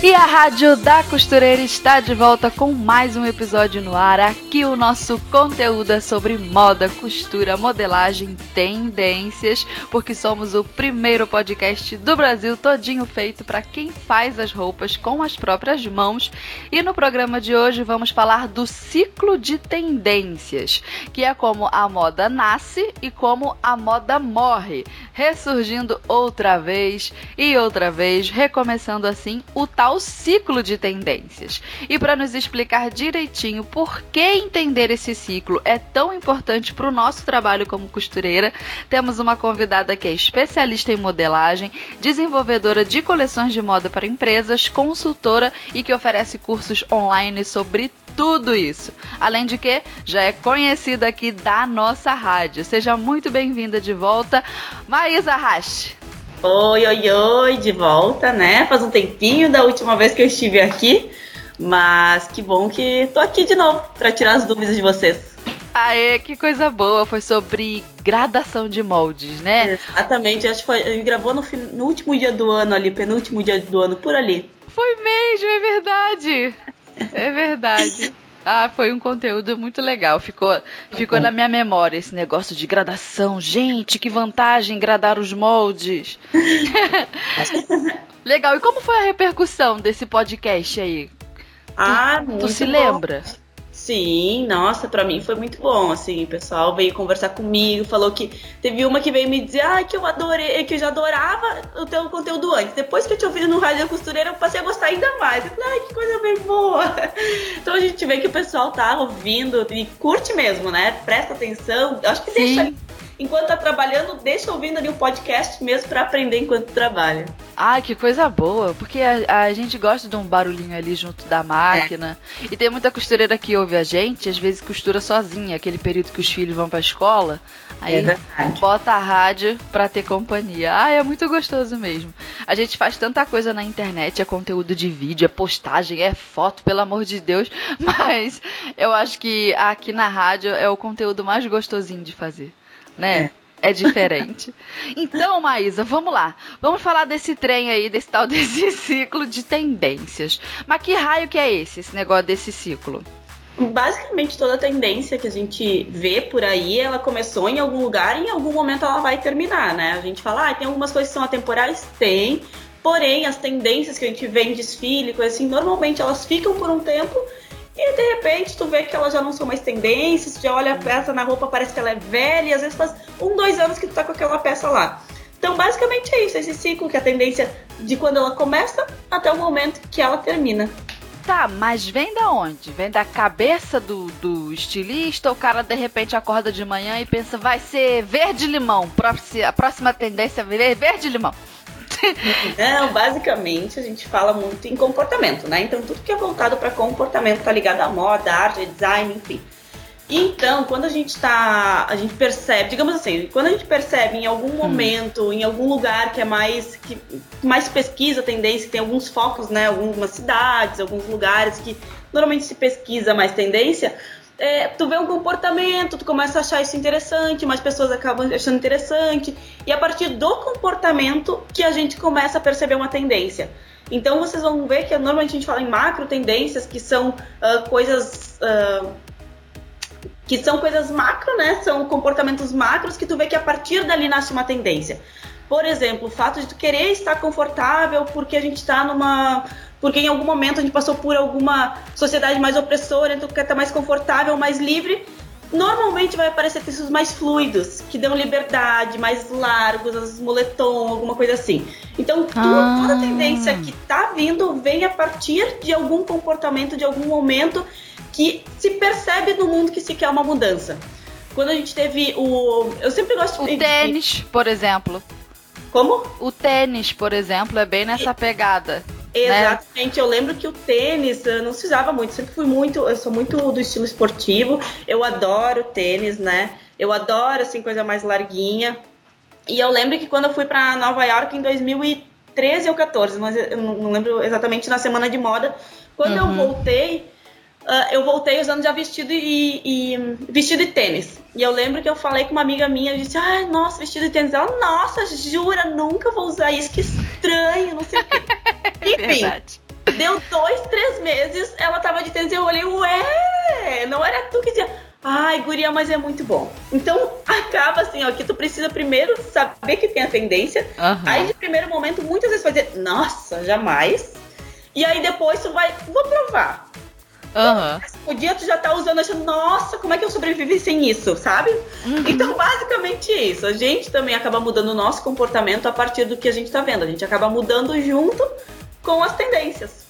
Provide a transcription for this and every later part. E a Rádio da Costureira está de volta com mais um episódio no ar. Aqui o nosso conteúdo é sobre moda, costura, modelagem, tendências, porque somos o primeiro podcast do Brasil todinho feito para quem faz as roupas com as próprias mãos. E no programa de hoje vamos falar do ciclo de tendências, que é como a moda nasce e como a moda morre, ressurgindo outra vez, recomeçando assim o tal ciclo de tendências. E para nos explicar direitinho por que entender esse ciclo é tão importante para o nosso trabalho como costureira, temos uma convidada que é especialista em modelagem, desenvolvedora de coleções de moda para empresas, consultora e que oferece cursos online sobre tudo isso. Além de que, já é conhecida aqui da nossa rádio. Seja muito bem-vinda de volta, Maísa Rache. Oi, oi, oi, de volta, né? Faz um tempinho da última vez que eu estive aqui, mas que bom que tô aqui de novo para tirar as dúvidas de vocês. Aê, que coisa boa, foi sobre gradação de moldes, né? Exatamente, acho que foi, a gente gravou no último dia do ano ali, penúltimo dia do ano, por ali. Foi mesmo, é verdade, é verdade. Ah, foi um conteúdo muito legal, ficou na minha memória esse negócio de gradação. Gente, que vantagem gradar os moldes. Legal, e como foi a repercussão desse podcast aí? Tu se lembra? Sim, nossa, pra mim foi muito bom, assim, o pessoal veio conversar comigo, falou que teve uma que veio me dizer, que eu adorei, que eu já adorava o teu conteúdo antes, depois que eu tinha ouvido no Rádio da Costureira eu passei a gostar ainda mais, que coisa bem boa, então a gente vê que o pessoal tá ouvindo e curte mesmo, né, presta atenção, acho que sim. Deixa... Enquanto tá trabalhando, deixa ouvindo ali o podcast mesmo pra aprender enquanto trabalha. Ah, que coisa boa, porque a gente gosta de um barulhinho ali junto da máquina. E tem muita costureira que ouve a gente, às vezes costura sozinha, aquele período que os filhos vão pra escola, aí bota a rádio pra ter companhia. Ah, é muito gostoso mesmo. A gente faz tanta coisa na internet, é conteúdo de vídeo, é postagem, é foto, pelo amor de Deus, mas eu acho que aqui na rádio é o conteúdo mais gostosinho de fazer. Né? É diferente. Então, Maísa, vamos lá. Vamos falar desse trem aí, desse ciclo de tendências. Mas que raio que é esse negócio desse ciclo? Basicamente, toda tendência que a gente vê por aí, ela começou em algum lugar e em algum momento ela vai terminar, né? A gente fala, tem algumas coisas que são atemporais? Tem. Porém, as tendências que a gente vê em desfile, coisa assim, normalmente elas ficam por um tempo... E de repente tu vê que elas já não são mais tendências, tu já olha a peça na roupa, parece que ela é velha, e às vezes faz 1, 2 anos que tu tá com aquela peça lá. Então basicamente é isso, esse ciclo que é a tendência de quando ela começa até o momento que ela termina. Tá, mas vem da onde? Vem da cabeça do estilista? O cara de repente acorda de manhã e pensa, vai ser verde-limão, a próxima tendência é verde-limão. Não, basicamente a gente fala muito em comportamento, né? Então tudo que é voltado para comportamento tá ligado à moda, arte, design, enfim. Então, quando a gente percebe em algum momento, em algum lugar que é mais pesquisa a tendência, tem alguns focos, né? Algumas cidades, alguns lugares que normalmente se pesquisa mais tendência. Tu vê um comportamento, tu começa a achar isso interessante, mais pessoas acabam achando interessante, e a partir do comportamento que a gente começa a perceber uma tendência. Então vocês vão ver que normalmente a gente fala em macro tendências, que são coisas macro, né? São comportamentos macros que tu vê que a partir dali nasce uma tendência. Por exemplo, o fato de tu querer estar confortável porque a gente está numa... Porque em algum momento a gente passou por alguma sociedade mais opressora, então quer estar mais confortável, mais livre. Normalmente vai aparecer tecidos mais fluidos, que dão liberdade, mais largos, às vezes moletom, alguma coisa assim. Então toda tendência que tá vindo vem a partir de algum comportamento, de algum momento que se percebe no mundo que se quer uma mudança. Quando a gente teve Eu sempre gosto de... O tênis, por exemplo. Como? O tênis, por exemplo, é bem nessa pegada. Exatamente, né? Eu lembro que o tênis não se usava muito, sempre fui muito, eu sou muito do estilo esportivo, eu adoro tênis, né? Eu adoro, assim, coisa mais larguinha. E eu lembro que quando eu fui para Nova York em 2013 ou 14, mas eu não lembro exatamente, na semana de moda, quando eu voltei usando já vestido e tênis. E eu lembro que eu falei com uma amiga minha, eu disse, ai, nossa, vestido e tênis. Ela, nossa, jura, nunca vou usar isso, que estranho, não sei o quê. Enfim, verdade. Deu 2, 3 meses, ela tava de tênis e eu olhei, ué, não era tu que dizia, ai, guria, mas é muito bom. Então, acaba assim, ó, que tu precisa primeiro saber que tem a tendência, aí de primeiro momento, muitas vezes fazer, nossa, jamais. E aí depois tu vai, vou provar. Então, o dia tu já tá usando, achando, nossa, como é que eu sobrevivi sem isso, sabe? Então, basicamente isso. A gente também acaba mudando o nosso comportamento a partir do que a gente tá vendo. A gente acaba mudando junto com as tendências.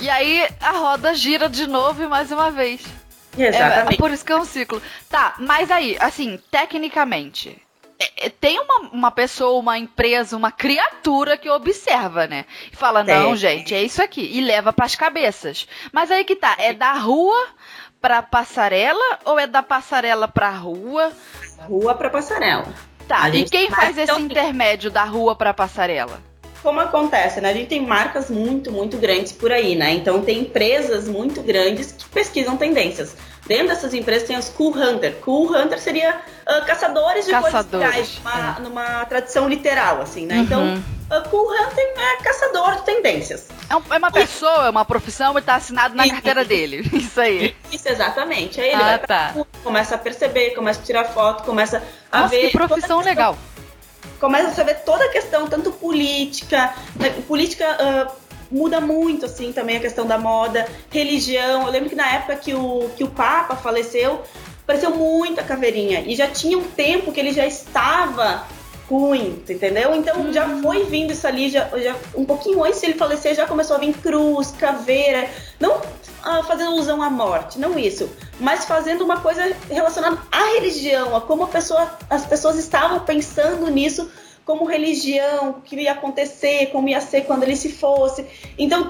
E aí, a roda gira de novo e mais uma vez. Exatamente. É, por isso que é um ciclo. Tá, mas aí, assim, tecnicamente... Tem uma pessoa, uma empresa, uma criatura que observa, né? E fala, não, gente, é isso aqui. E leva pras cabeças. Mas aí que tá, é da rua pra passarela ou é da passarela pra rua? Rua pra passarela. Tá, e quem faz esse intermédio da rua pra passarela? Como acontece, né? A gente tem marcas muito, muito grandes por aí, né? Então tem empresas muito grandes que pesquisam tendências. Dentro dessas empresas tem os cool hunter. Cool hunter seria caçadores de coisas legais, numa tradição literal, assim, né? Então, cool hunter é caçador de tendências. É uma pessoa, é uma profissão, e tá assinado na carteira dele. Isso aí. Isso, exatamente. Aí ele vai pra rua, começa a perceber, começa a tirar foto, começa a ver... que profissão legal. Começa a ver toda a questão, tanto política, né? Política... muda muito, assim, também a questão da moda, religião. Eu lembro que na época que o Papa faleceu, apareceu muita caveirinha. E já tinha um tempo que ele já estava ruim, entendeu? Então já foi vindo isso ali, já, um pouquinho antes de ele falecer, já começou a vir cruz, caveira. Não fazendo alusão à morte, não isso. Mas fazendo uma coisa relacionada à religião, a como as pessoas estavam pensando nisso, como religião, o que ia acontecer, como ia ser quando ele se fosse. Então,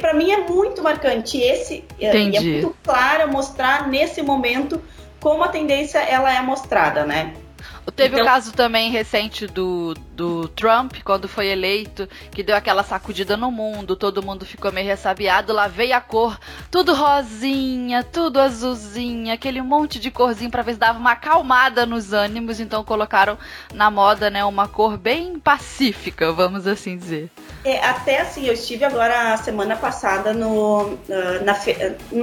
para mim é muito marcante e é muito claro mostrar nesse momento como a tendência ela é mostrada, né? Teve o caso também recente do Trump, quando foi eleito, que deu aquela sacudida no mundo, todo mundo ficou meio ressabiado, lá veio a cor, tudo rosinha, tudo azulzinha, aquele monte de corzinho pra ver se dava uma acalmada nos ânimos, então colocaram na moda, né, uma cor bem pacífica, vamos assim dizer. Até assim, eu estive agora semana passada numa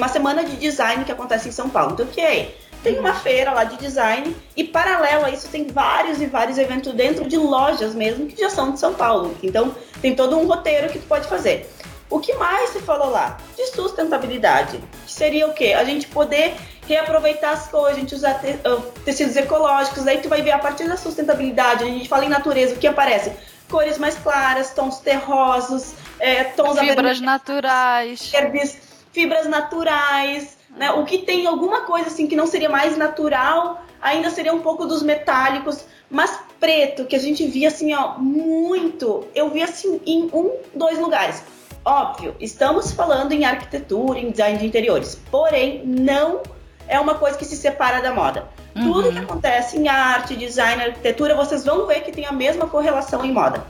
semana de design que acontece em São Paulo, então tem uma feira lá de design e paralelo a isso tem vários e vários eventos dentro de lojas mesmo que já são de São Paulo. Então tem todo um roteiro que tu pode fazer. O que mais se falou lá? De sustentabilidade, que seria o quê? A gente poder reaproveitar as coisas, a gente usar tecidos ecológicos. Aí tu vai ver a partir da sustentabilidade, a gente fala em natureza, o que aparece? Cores mais claras, tons terrosos, tons fibras naturais, fibras naturais. Né? O que tem alguma coisa assim que não seria mais natural, ainda seria um pouco dos metálicos, mas preto, que a gente via assim, ó, muito. Eu vi assim em 2 lugares. Óbvio, estamos falando em arquitetura, em design de interiores, porém não é uma coisa que se separa da moda. Tudo que acontece em arte, design, arquitetura, vocês vão ver que tem a mesma correlação em moda.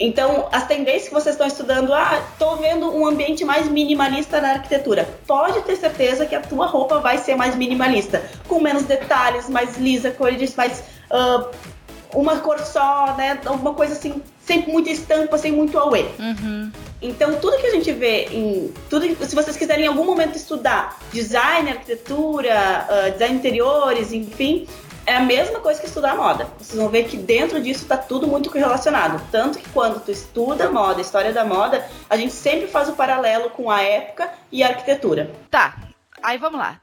Então, as tendências que vocês estão estudando, tô vendo um ambiente mais minimalista na arquitetura. Pode ter certeza que a tua roupa vai ser mais minimalista, com menos detalhes, mais lisa, cores mais uma cor só, né? Alguma coisa assim, sem muita estampa, sem muito auê. Então, tudo que a gente vê se vocês quiserem em algum momento estudar design, arquitetura, design interiores, enfim, é a mesma coisa que estudar moda. Vocês vão ver que dentro disso está tudo muito correlacionado. Tanto que quando tu estuda moda, história da moda, a gente sempre faz o paralelo com a época e a arquitetura. Tá, aí vamos lá.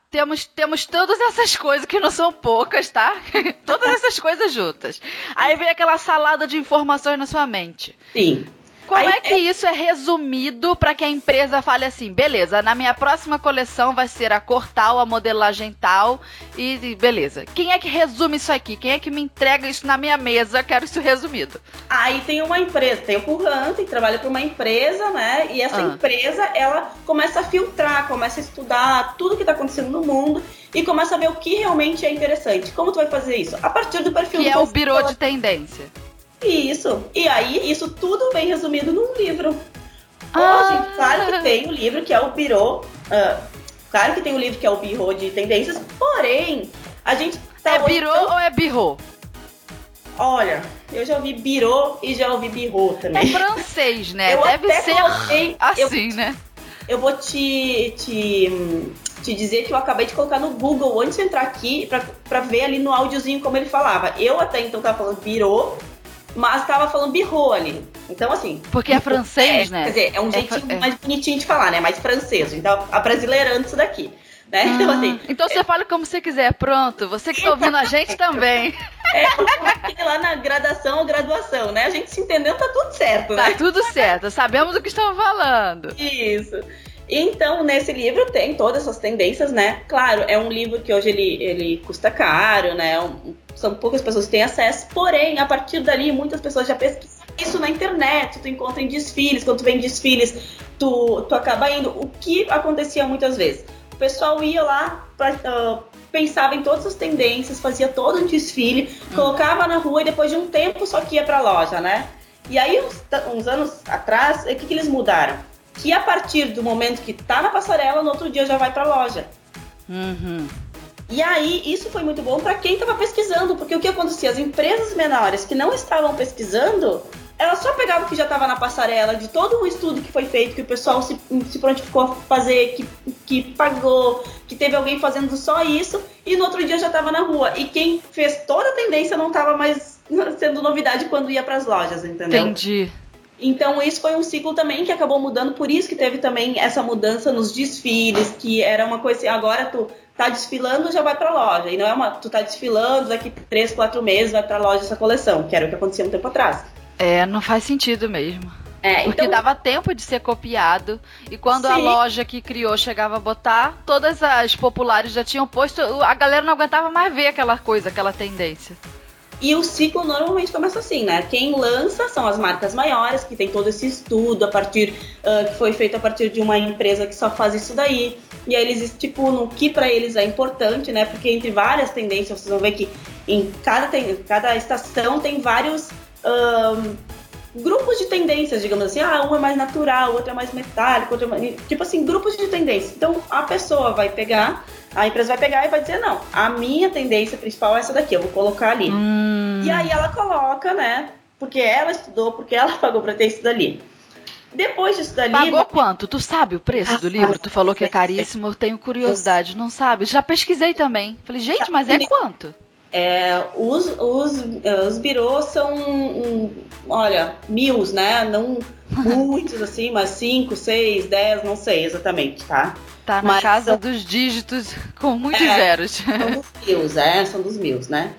Temos todas essas coisas, que não são poucas, tá? Todas essas coisas juntas. Aí vem aquela salada de informações na sua mente. Sim. Como é que isso é resumido para que a empresa fale assim, beleza, na minha próxima coleção vai ser a cor tal, a modelagem tal e beleza. Quem é que resume isso aqui? Quem é que me entrega isso na minha mesa? Quero isso resumido. Aí tem uma empresa, tem o Curran, que trabalha para uma empresa, né? E essa empresa, ela começa a filtrar, começa a estudar tudo que está acontecendo no mundo e começa a ver o que realmente é interessante. Como tu vai fazer isso? A partir do perfil que é o birô de tendência. Isso. E aí, isso tudo vem resumido num livro. Hoje, claro que tem o livro que é o birô. Claro que tem o livro que é o birô de tendências, porém, a gente tá... É birô tão... ou é birô? Olha, eu já ouvi birô e já ouvi birô também. É francês, né? Deve ser coloquei, assim, né? Eu vou te dizer que eu acabei de colocar no Google antes de entrar aqui pra ver ali no áudiozinho como ele falava. Eu até então tava falando birô, mas tava falando birro ali. Então, assim... Porque é francês, né? Quer dizer, é um jeitinho mais bonitinho de falar, né? Mais francês. Então, abrasileirando isso daqui. Né? Então, assim... Então, você fala como você quiser. Pronto. Você que tá ouvindo a gente também. Porque lá na gradação ou graduação, né? A gente se entendendo, tá tudo certo, né? Tá tudo certo. Sabemos o que estamos falando. Isso. Então, nesse livro tem todas essas tendências, né? Claro, é um livro que hoje ele custa caro, né? São poucas pessoas que têm acesso, porém, a partir dali, muitas pessoas já pesquisam isso na internet, tu encontra em desfiles, quando tu vem em desfiles, tu acaba indo. O que acontecia muitas vezes? O pessoal ia lá, pensava em todas as tendências, fazia todo um desfile, colocava na rua e depois de um tempo só que ia pra loja, né? E aí, uns anos atrás, o que eles mudaram? Que a partir do momento que tá na passarela, no outro dia já vai pra loja. Uhum. E aí, isso foi muito bom para quem tava pesquisando, porque o que acontecia? As empresas menores que não estavam pesquisando, elas só pegavam o que já tava na passarela, de todo o estudo que foi feito, que o pessoal se prontificou a fazer, que pagou, que teve alguém fazendo só isso, e no outro dia já tava na rua. E quem fez toda a tendência não tava mais sendo novidade quando ia pras lojas, entendeu? Entendi. Então, isso foi um ciclo também que acabou mudando, por isso que teve também essa mudança nos desfiles, que era uma coisa assim, agora tu tá desfilando, já vai pra loja, e não é tu tá desfilando, daqui 3-4 meses vai pra loja essa coleção, que era o que acontecia um tempo atrás. É, não faz sentido mesmo. Porque então... dava tempo de ser copiado, e quando a loja que criou chegava a botar, todas as populares já tinham posto, a galera não aguentava mais ver aquela coisa, aquela tendência. E o ciclo normalmente começa assim, né? Quem lança são as marcas maiores, que tem todo esse estudo que foi feito a partir de uma empresa que só faz isso daí. E aí eles estipulam o que para eles é importante, né? Porque entre várias tendências, vocês vão ver que em cada estação tem vários grupos de tendências, digamos assim. Uma é mais natural, outra é mais metálica, outra é mais... Tipo assim, grupos de tendências. Então, a pessoa vai pegar... A empresa vai pegar e vai dizer, não, a minha tendência principal é essa daqui, eu vou colocar ali. E aí ela coloca, né? Porque ela estudou, porque ela pagou pra ter isso dali. Depois disso dali... Pagou quanto? Tu sabe o preço do livro? Tu falou que é caríssimo, eu tenho curiosidade, não sabe? Já pesquisei também. Falei, gente, mas é quanto? Os birôs são, olha, mil, né? Não muitos assim, mas 5, 6, 10, não sei exatamente, tá? Tá na casa dos dígitos com muitos zeros. São dos mil, são dos mil, né?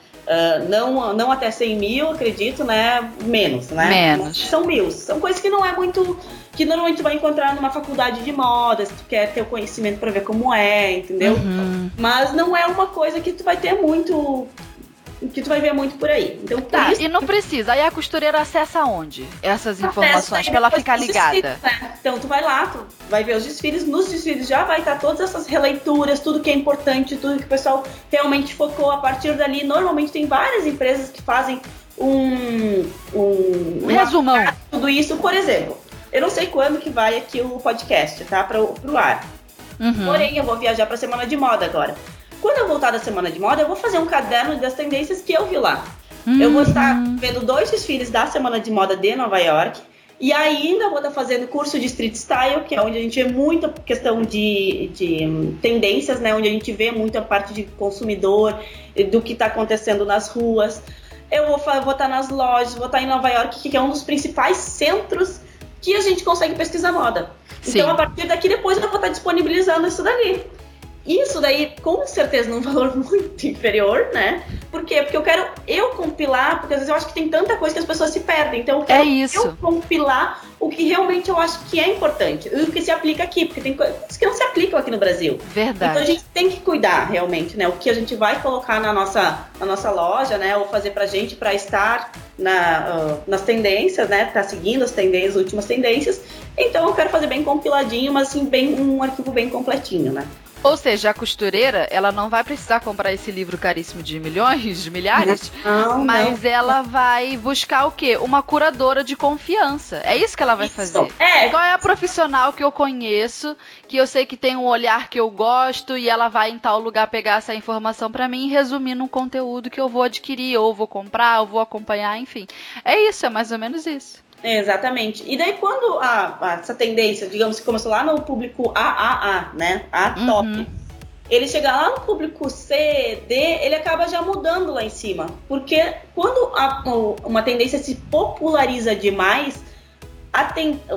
Não até 100 mil, acredito, né? Menos, né? Menos. São mil. São coisas que não é muito... Que normalmente vai encontrar numa faculdade de moda, se tu quer ter o conhecimento pra ver como é, entendeu? Uhum. Mas não é uma coisa que tu vai ter muito... Que tu vai ver muito por aí. Então, tá, isso... e não precisa. Aí a costureira acessa onde? Essas informações, pra ela ficar ligada. Então, tu vai lá, tu vai ver os desfiles. Nos desfiles já vai estar todas essas releituras, tudo que é importante, tudo que o pessoal realmente focou. A partir dali, normalmente tem várias empresas que fazem um resumão. Tudo isso, por exemplo, eu não sei quando que vai aqui o podcast, tá? Pro ar. Uhum. Porém, eu vou viajar pra Semana de Moda agora. Quando eu voltar da Semana de Moda, eu vou fazer um caderno das tendências que eu vi lá. Eu vou estar vendo 2 desfiles da Semana de Moda de Nova York. E ainda vou estar fazendo curso de street style, que é onde a gente vê muita questão de tendências, né? Onde a gente vê muita parte de consumidor, do que está acontecendo nas ruas. Eu vou estar nas lojas, vou estar em Nova York, que é um dos principais centros que a gente consegue pesquisar moda. Sim. Então, a partir daqui, depois eu vou estar disponibilizando isso dali. Isso daí, com certeza, num valor muito inferior, né? Por quê? Porque eu quero compilar, porque às vezes eu acho que tem tanta coisa que as pessoas se perdem. Então, eu quero eu compilar o que realmente eu acho que é importante e o que se aplica aqui, porque tem coisas que não se aplicam aqui no Brasil. Verdade. Então, a gente tem que cuidar, realmente, né? O que a gente vai colocar na nossa loja, né? Ou fazer pra gente, pra estar nas tendências, né? Tá seguindo as tendências, as últimas tendências. Então, eu quero fazer bem compiladinho, mas assim, um arquivo bem completinho, né? Ou seja, a costureira, ela não vai precisar comprar esse livro caríssimo de milhões, de milhares, mas ela vai buscar o quê? Uma curadora de confiança. É isso que ela vai fazer. Qual é a profissional que eu conheço, que eu sei que tem um olhar que eu gosto, e ela vai em tal lugar pegar essa informação pra mim, resumindo um conteúdo que eu vou adquirir, ou vou comprar, ou vou acompanhar, enfim. É isso, é mais ou menos isso. Exatamente. E daí quando essa tendência, digamos que começou lá no público AAA, né? A top. Ele chega lá no público C, D, ele acaba já mudando lá em cima. Porque quando uma tendência se populariza demais,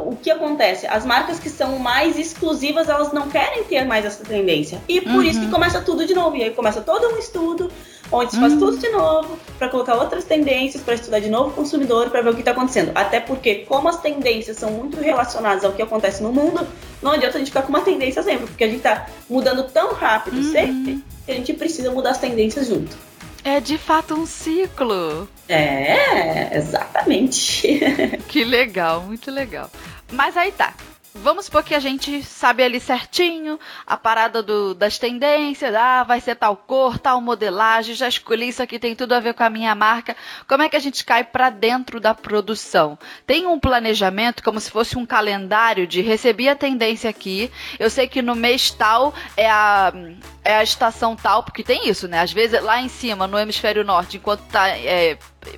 o que acontece? As marcas que são mais exclusivas, elas não querem ter mais essa tendência. E por isso que começa tudo de novo. E aí começa todo um estudo, onde se faz tudo de novo, para colocar outras tendências, para estudar de novo o consumidor, para ver o que está acontecendo. Até porque, como as tendências são muito relacionadas ao que acontece no mundo, não adianta a gente ficar com uma tendência sempre, porque a gente está mudando tão rápido sempre, que a gente precisa mudar as tendências junto. É de fato um ciclo. Exatamente. Que legal, muito legal. Mas aí tá. Vamos supor que a gente sabe ali certinho a parada das tendências, vai ser tal cor, tal modelagem, já escolhi isso aqui, tem tudo a ver com a minha marca. Como é que a gente cai para dentro da produção? Tem um planejamento, como se fosse um calendário de recebi a tendência aqui, eu sei que no mês tal é a estação tal, porque tem isso, né? Às vezes lá em cima, no hemisfério norte, enquanto tá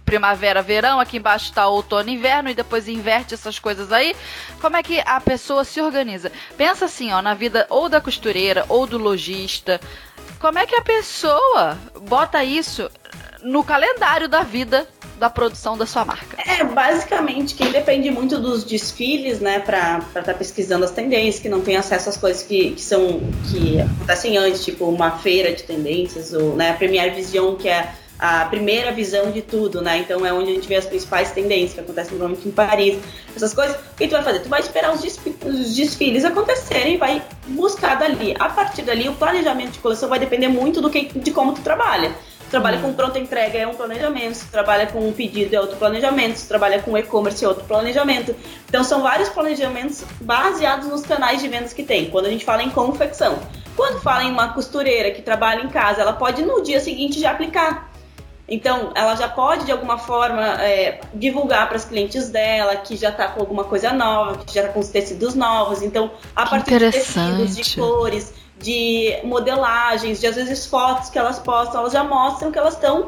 primavera, verão, aqui embaixo está outono, inverno, e depois inverte essas coisas aí. Como é que a pessoa se organiza? Pensa assim, ó, na vida ou da costureira ou do lojista, como é que a pessoa bota isso no calendário da vida da produção da sua marca? Basicamente, quem depende muito dos desfiles, né, para estar pesquisando as tendências, que não tem acesso às coisas que acontecem antes, tipo uma feira de tendências, ou, né, a Premier Vision, que é a primeira visão de tudo, né? Então é onde a gente vê as principais tendências que acontecem normalmente em Paris, essas coisas. O que tu vai fazer? Tu vai esperar os desfiles acontecerem e vai buscar dali. A partir dali, o planejamento de coleção vai depender muito de como tu trabalha. Se trabalha com pronta entrega, é um planejamento. Se trabalha com um pedido, é outro planejamento. Se trabalha com e-commerce, é outro planejamento. Então são vários planejamentos baseados nos canais de vendas que tem, quando a gente fala em confecção. Quando fala em uma costureira que trabalha em casa, ela pode no dia seguinte já aplicar. Então, ela já pode, de alguma forma, divulgar para as clientes dela que já está com alguma coisa nova, que já está com os tecidos novos. Então, a partir de tecidos, de cores, de modelagens, de às vezes fotos que elas postam, elas já mostram que elas estão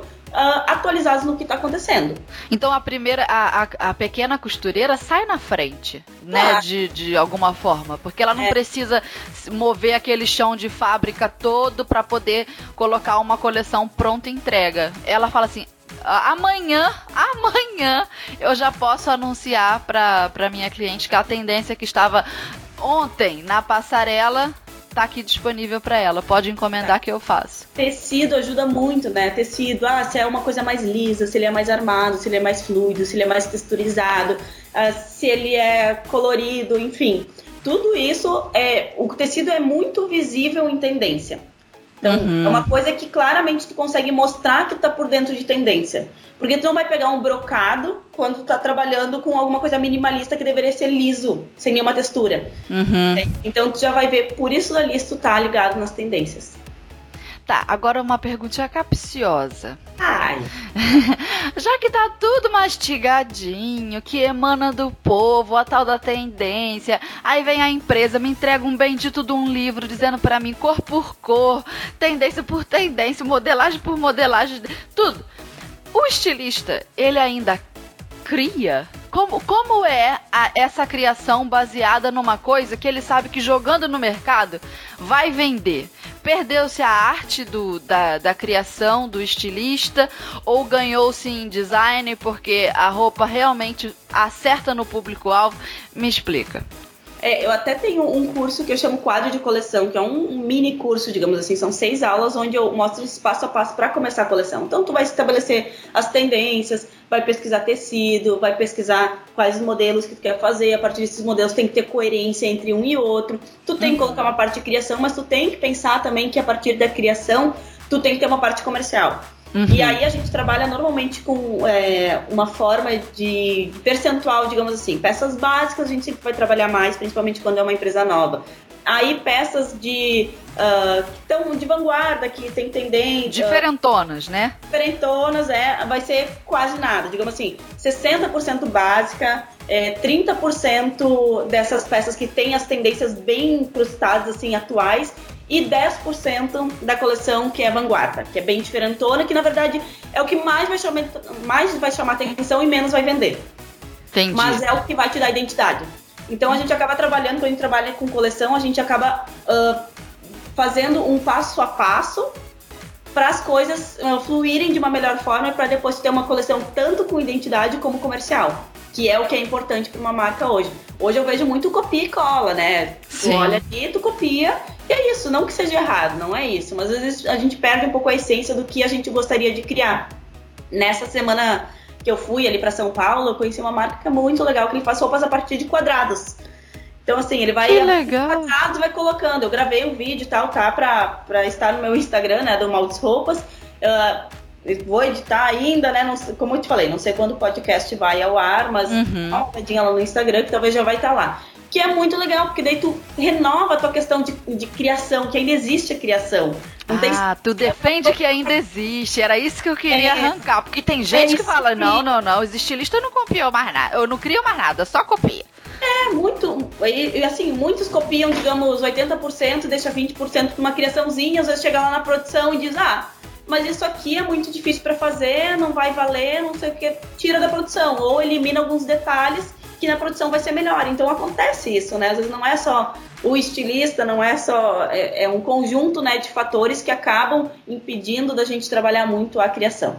atualizadas no que está acontecendo. Então, a pequena costureira sai na frente, né? De alguma forma, porque ela não precisa mover aquele chão de fábrica todo para poder colocar uma coleção pronta entrega. Ela fala assim, amanhã eu já posso anunciar para minha cliente que a tendência que estava ontem na passarela tá aqui disponível para ela, pode encomendar que eu faço. Tecido ajuda muito, né? Tecido, se é uma coisa mais lisa, se ele é mais armado, se ele é mais fluido, se ele é mais texturizado, se ele é colorido, enfim. Tudo isso, o tecido é muito visível em tendência. Então, é uma coisa que claramente tu consegue mostrar que tá por dentro de tendência. Porque tu não vai pegar um brocado quando tu tá trabalhando com alguma coisa minimalista que deveria ser liso, sem nenhuma textura. Então, tu já vai ver, por isso ali, se tu tá ligado nas tendências. Tá, agora uma perguntinha capciosa. Já que tá tudo mastigadinho, que emana do povo, a tal da tendência, aí vem a empresa, me entrega um bendito de um livro dizendo pra mim cor por cor, tendência por tendência, modelagem por modelagem, tudo. O estilista, ele ainda cria? Como é essa criação baseada numa coisa que ele sabe que jogando no mercado vai vender? Perdeu-se a arte da criação do estilista, ou ganhou-se em design porque a roupa realmente acerta no público-alvo? Me explica. Eu até tenho um curso que eu chamo quadro de coleção, que é um mini curso, digamos assim, são 6 aulas onde eu mostro passo a passo para começar a coleção. Então, tu vai estabelecer as tendências, vai pesquisar tecido, vai pesquisar quais modelos que tu quer fazer, a partir desses modelos tem que ter coerência entre um e outro, tu tem que colocar uma parte de criação, mas tu tem que pensar também que a partir da criação, tu tem que ter uma parte comercial. Uhum. E aí a gente trabalha normalmente com uma forma de percentual, digamos assim. Peças básicas a gente sempre vai trabalhar mais, principalmente quando é uma empresa nova. Aí peças que estão de vanguarda, que tem tendência... Diferentonas, né? Diferentonas, vai ser quase nada. Digamos assim, 60% básica, 30% dessas peças que têm as tendências bem incrustadas, assim, atuais... E 10% da coleção que é vanguarda, que é bem diferentona, que na verdade é o que mais vai chamar atenção e menos vai vender. Entendi. Mas é o que vai te dar identidade. Então a gente acaba trabalhando, quando a gente trabalha com coleção, a gente acaba fazendo um passo a passo para as coisas fluírem de uma melhor forma, para depois ter uma coleção tanto com identidade como comercial, que é o que é importante para uma marca hoje. Hoje eu vejo muito copia e cola, né? Sim. Tu olha aqui, tu copia, e é isso. Não que seja errado, não é isso. Mas às vezes a gente perde um pouco a essência do que a gente gostaria de criar. Nessa semana que eu fui ali para São Paulo, eu conheci uma marca muito legal, que ele faz roupas a partir de quadrados. Então, assim, ele vai... quadrados, vai colocando. Eu gravei um vídeo e tal, tá? Pra estar no meu Instagram, né? Do Moldes Roupas. Vou editar ainda, né? Não sei, como eu te falei, não sei quando o podcast vai ao ar, mas dá uma olhadinha lá no Instagram que talvez já vai estar lá. Que é muito legal, porque daí tu renova a tua questão de criação, que ainda existe a criação. Tu defende que ainda existe. Era isso que eu queria arrancar. Porque tem gente que fala, não, os estilistas não copiam mais nada, eu não crio mais nada, só copia. Muito, e assim, muitos copiam, digamos, 80%, deixa 20% para uma criaçãozinha, às vezes chega lá na produção e diz, mas isso aqui é muito difícil para fazer, não vai valer, não sei o que, tira da produção, ou elimina alguns detalhes que na produção vai ser melhor. Então acontece isso, né? Às vezes não é só o estilista, não é só... É um conjunto, né, de fatores que acabam impedindo da gente trabalhar muito a criação.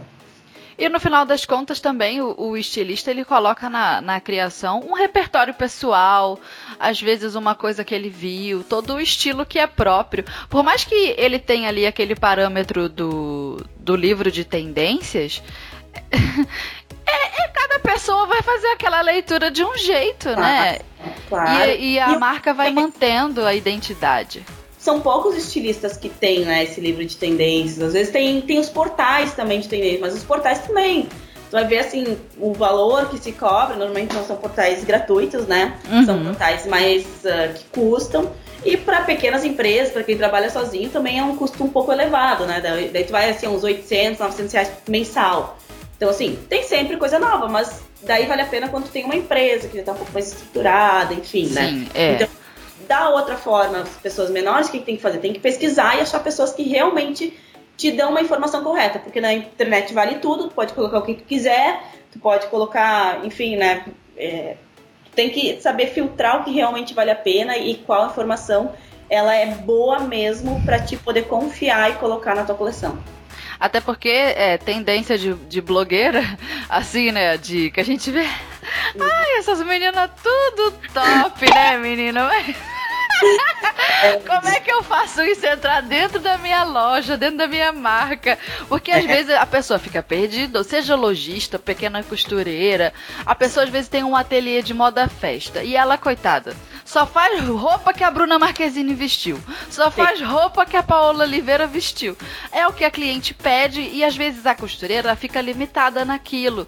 E no final das contas também o estilista ele coloca na criação um repertório pessoal, às vezes uma coisa que ele viu, todo o estilo que é próprio. Por mais que ele tenha ali aquele parâmetro do livro de tendências, cada pessoa vai fazer aquela leitura de um jeito, né? Claro. E a marca vai mantendo a identidade. São poucos estilistas que têm, né, esse livro de tendências. Às vezes tem os portais também de tendências, mas os portais também. Tu vai ver, assim, o valor que se cobra. Normalmente não são portais gratuitos, né? Uhum. São portais mais que custam. E para pequenas empresas, para quem trabalha sozinho, também é um custo um pouco elevado, né? Daí tu vai, assim, uns 800, 900 reais mensal. Então, assim, tem sempre coisa nova, mas daí vale a pena quando tem uma empresa que já tá um pouco mais estruturada, enfim, né? Sim, Então, da outra forma, as pessoas menores, o que tem que fazer? Tem que pesquisar e achar pessoas que realmente te dão uma informação correta, porque na internet vale tudo, tu pode colocar o que tu quiser, tu pode colocar, enfim, né, tem que saber filtrar o que realmente vale a pena e qual informação ela é boa mesmo para te poder confiar e colocar na tua coleção. Até porque tendência de blogueira, assim, né, de que a gente vê... Ai, essas meninas tudo top, né, menina? Como é que eu faço isso entrar dentro da minha loja, dentro da minha marca? Porque às vezes a pessoa fica perdida, seja lojista, pequena costureira. A pessoa às vezes tem um ateliê de moda festa e ela, coitada, só faz roupa que a Bruna Marquezine vestiu, só faz roupa que a Paola Oliveira vestiu. É o que a cliente pede e às vezes a costureira fica limitada naquilo.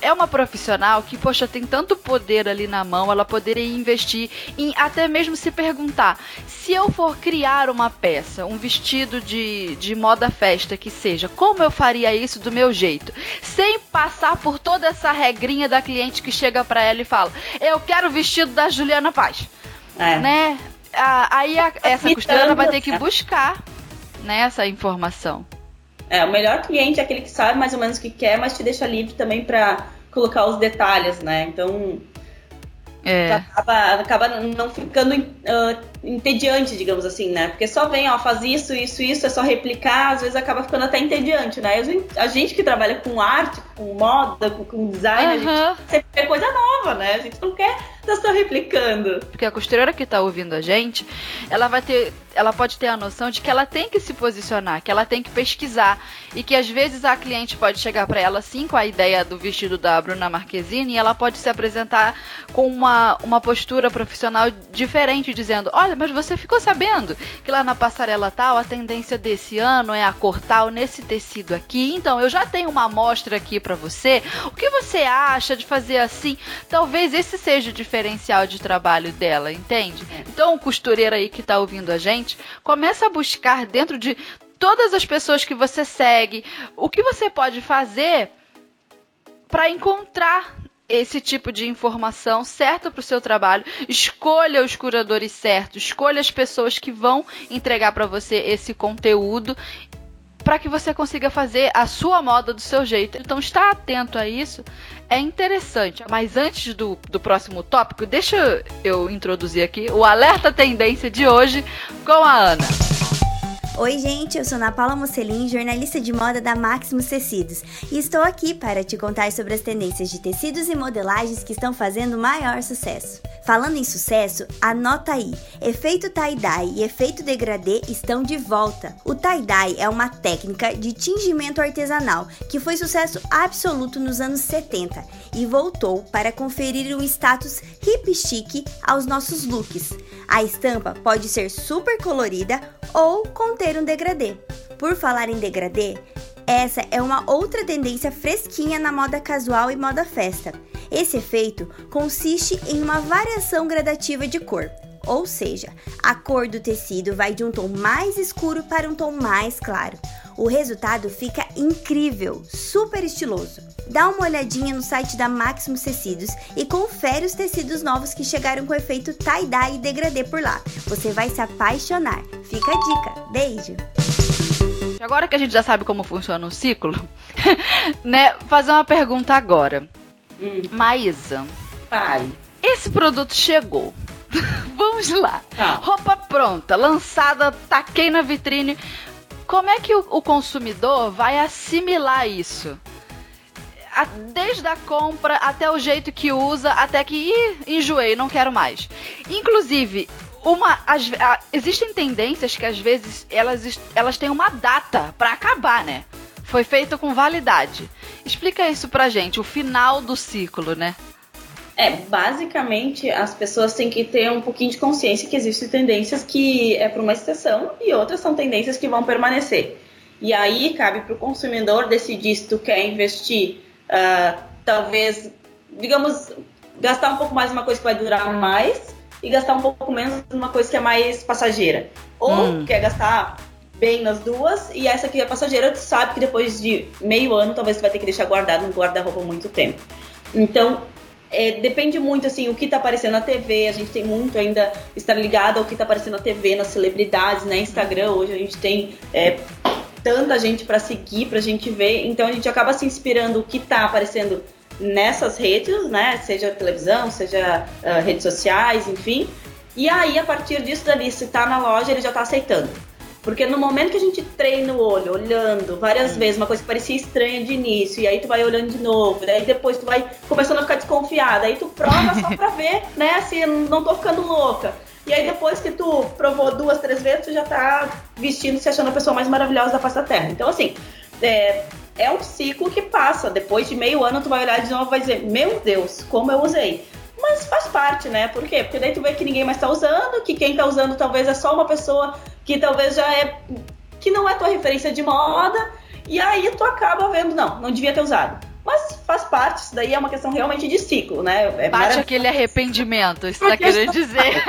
É uma profissional que, poxa, tem tanto poder ali na mão, ela poderia investir em até mesmo se perguntar, se eu for criar uma peça, um vestido de moda festa que seja, como eu faria isso do meu jeito? Sem passar por toda essa regrinha da cliente que chega pra ela e fala, eu quero o vestido da Juliana Paz. Né? Aí essa costureira vai ter que buscar, né, essa informação. O melhor cliente é aquele que sabe mais ou menos o que quer, mas te deixa livre também pra colocar os detalhes, né? Então, acaba não ficando entediante, digamos assim, né? Porque só vem, faz isso, é só replicar, às vezes acaba ficando até entediante, né? A gente que trabalha com arte, com moda, com design, a gente sempre quer coisa nova, né? A gente não quer estar só replicando. Porque a costureira que está ouvindo a gente, ela pode ter a noção de que ela tem que se posicionar, que ela tem que pesquisar. E que às vezes a cliente pode chegar para ela assim com a ideia do vestido da Bruna Marquezine e ela pode se apresentar com uma postura profissional diferente, dizendo: olha, mas você ficou sabendo que lá na passarela tal, a tendência desse ano é a cor tal, nesse tecido aqui. Então eu já tenho uma amostra aqui para você. O que você acha de fazer assim? Talvez esse seja o diferencial de trabalho dela, entende? Então o costureiro aí que tá ouvindo a gente, começa a buscar dentro de todas as pessoas que você segue, o que você pode fazer para encontrar esse tipo de informação certa para o seu trabalho. Escolha os curadores certos, escolha as pessoas que vão entregar para você esse conteúdo para que você consiga fazer a sua moda do seu jeito. Então, estar atento a isso é interessante. Mas antes do próximo tópico, deixa eu introduzir aqui o Alerta Tendência de hoje com a Ana. Oi gente, eu sou Ana Paula Mocelin, jornalista de moda da Maximus Tecidos, e estou aqui para te contar sobre as tendências de tecidos e modelagens que estão fazendo maior sucesso. Falando em sucesso, anota aí, efeito tie-dye e efeito degradê estão de volta. O tie-dye é uma técnica de tingimento artesanal que foi sucesso absoluto nos anos 70 e voltou para conferir um status hip chique aos nossos looks. A estampa pode ser super colorida ou conter um degradê. Por falar em degradê, essa é uma outra tendência fresquinha na moda casual e moda festa. Esse efeito consiste em uma variação gradativa de cor, ou seja, a cor do tecido vai de um tom mais escuro para um tom mais claro. O resultado fica incrível, super estiloso. Dá uma olhadinha no site da Maximus Tecidos e confere os tecidos novos que chegaram com efeito tie-dye e degradê por lá. Você vai se apaixonar. Fica a dica. Beijo! Agora que a gente já sabe como funciona o ciclo, né? Fazer uma pergunta agora. Maísa, pai, esse produto chegou. Vamos lá. Ah. Roupa pronta, lançada, taquei na vitrine. Como é que o consumidor vai assimilar isso? Desde a compra até o jeito que usa, até que enjoei, não quero mais. Inclusive, existem tendências que às vezes elas têm uma data para acabar, né? Foi feito com validade. Explica isso pra gente, o final do ciclo, né? Basicamente, as pessoas têm que ter um pouquinho de consciência que existem tendências que é para uma estação e outras são tendências que vão permanecer. E aí, cabe para o consumidor decidir se tu quer investir, talvez, digamos, gastar um pouco mais numa coisa que vai durar mais e gastar um pouco menos numa coisa que é mais passageira. Ou quer gastar bem nas duas e essa que é passageira, tu sabe que depois de meio ano, talvez tu vai ter que deixar guardado no guarda-roupa muito tempo. Então... depende muito, assim, o que tá aparecendo na TV. A gente tem muito ainda estar ligado ao que tá aparecendo na TV, nas celebridades, né? Instagram, hoje a gente tem tanta gente pra seguir, pra gente ver. Então a gente acaba se inspirando o que tá aparecendo nessas redes, né? Seja televisão, seja redes sociais, enfim. E aí, a partir disso dali, se tá na loja, ele já tá aceitando. Porque no momento que a gente treina o olho, olhando várias vezes, uma coisa que parecia estranha de início, e aí tu vai olhando de novo, daí depois tu vai começando a ficar desconfiada, aí tu prova só pra ver, né, se não tô ficando louca. E aí depois que tu provou 2, 3 vezes, tu já tá vestindo, se achando a pessoa mais maravilhosa da face da terra. Então assim, é um ciclo que passa, depois de meio ano tu vai olhar de novo e vai dizer, meu Deus, como eu usei. Mas faz parte, né? Por quê? Porque daí tu vê que ninguém mais tá usando, que quem tá usando talvez é só uma pessoa que talvez que não é tua referência de moda, e aí tu acaba vendo, não devia ter usado. Mas faz parte, isso daí é uma questão realmente de ciclo, né? Bate aquele arrependimento, isso tá querendo dizer.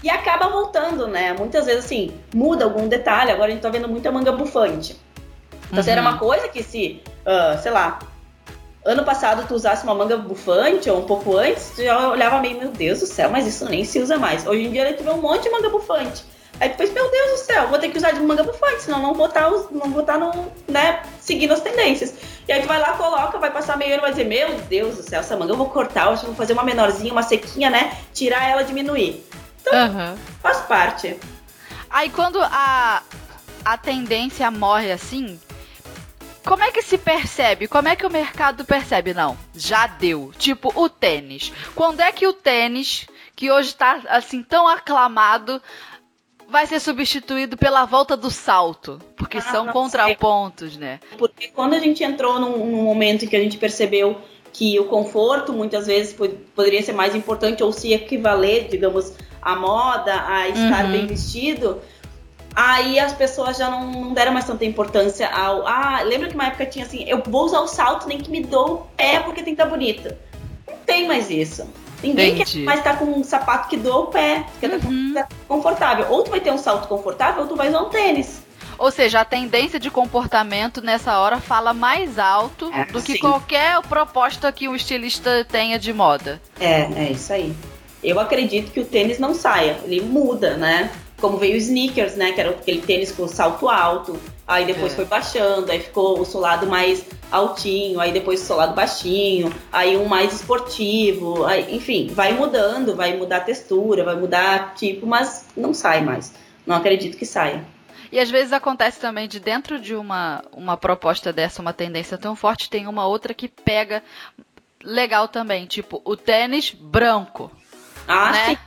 E acaba voltando, né? Muitas vezes, assim, muda algum detalhe, agora a gente tá vendo muita manga bufante. Então, se era uma coisa que se, sei lá, ano passado tu usasse uma manga bufante ou um pouco antes, tu já olhava meio, meu Deus do céu, mas isso nem se usa mais. Hoje em dia tu vê um monte de manga bufante. Aí depois, meu Deus do céu, vou ter que usar de manga bufante, senão não vou estar no, né, seguindo as tendências. E aí tu vai lá, coloca, vai passar meio ano e vai dizer, meu Deus do céu, essa manga eu vou cortar, hoje eu vou fazer uma menorzinha, uma sequinha, né, tirar ela, diminuir. Então, faz parte. Aí quando a tendência morre assim... Como é que se percebe? Como é que o mercado percebe? Não, já deu. Tipo, o tênis. Quando é que o tênis, que hoje tá, assim, tão aclamado, vai ser substituído pela volta do salto? Porque são contrapontos, né? Porque quando a gente entrou num momento em que a gente percebeu que o conforto, muitas vezes, poderia ser mais importante ou se equivaler, digamos, à moda, a estar bem vestido... Aí as pessoas já não deram mais tanta importância ao... Ah, lembra que uma época tinha assim... Eu vou usar o salto, nem que me dou o pé, porque tem que estar bonita. Não tem mais isso. Ninguém quer mais estar com um sapato que doa o pé. Quer estar confortável. Ou tu vai ter um salto confortável, ou tu vai usar um tênis. Ou seja, a tendência de comportamento nessa hora fala mais alto do que qualquer proposta que um estilista tenha de moda. É isso aí. Eu acredito que o tênis não saia. Ele muda, né? Como veio o sneakers, né, que era aquele tênis com salto alto, aí depois foi baixando, aí ficou o solado mais altinho, aí depois o solado baixinho, aí um mais esportivo, aí, enfim, vai mudando, vai mudar a textura, vai mudar tipo, mas não sai mais, não acredito que saia. E às vezes acontece também de dentro de uma proposta dessa, uma tendência tão forte, tem uma outra que pega legal também, tipo o tênis branco, né? Sim.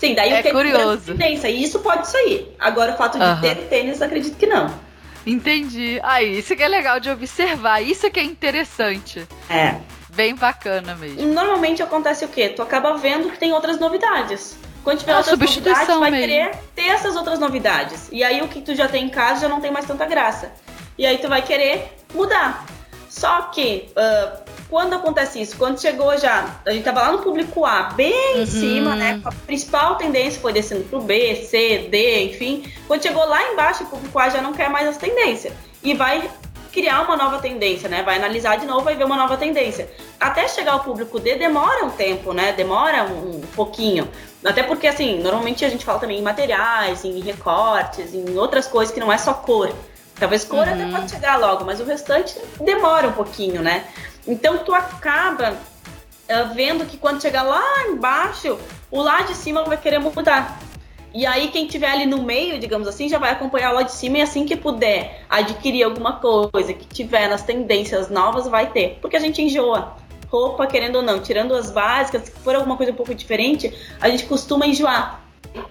Sim, daí o tênis curioso. E isso pode sair. Agora, o fato de ter tênis, acredito que não. Entendi. Aí, isso que é legal de observar. Isso que é interessante. É. Bem bacana mesmo. Normalmente acontece o quê? Tu acaba vendo que tem outras novidades. Quando tiver outras novidades, tu vai querer ter essas outras novidades. E aí, o que tu já tem em casa já não tem mais tanta graça. E aí, tu vai querer mudar. Só que... Quando acontece isso? Quando chegou já, a gente tava lá no público A, bem em cima, né? A principal tendência foi descendo pro B, C, D, enfim. Quando chegou lá embaixo, o público A já não quer mais as tendências. E vai criar uma nova tendência, né? Vai analisar de novo, vai ver uma nova tendência. Até chegar ao público D, demora um tempo, né? Demora um pouquinho. Até porque, assim, normalmente a gente fala também em materiais, em recortes, em outras coisas que não é só cor. Talvez cor até pode chegar logo, mas o restante demora um pouquinho, né? Então, tu acaba vendo que quando chegar lá embaixo, o lá de cima vai querer mudar. E aí, quem estiver ali no meio, digamos assim, já vai acompanhar o lá de cima e assim que puder adquirir alguma coisa que tiver nas tendências novas, vai ter. Porque a gente enjoa. Roupa, querendo ou não, tirando as básicas, se for alguma coisa um pouco diferente, a gente costuma enjoar.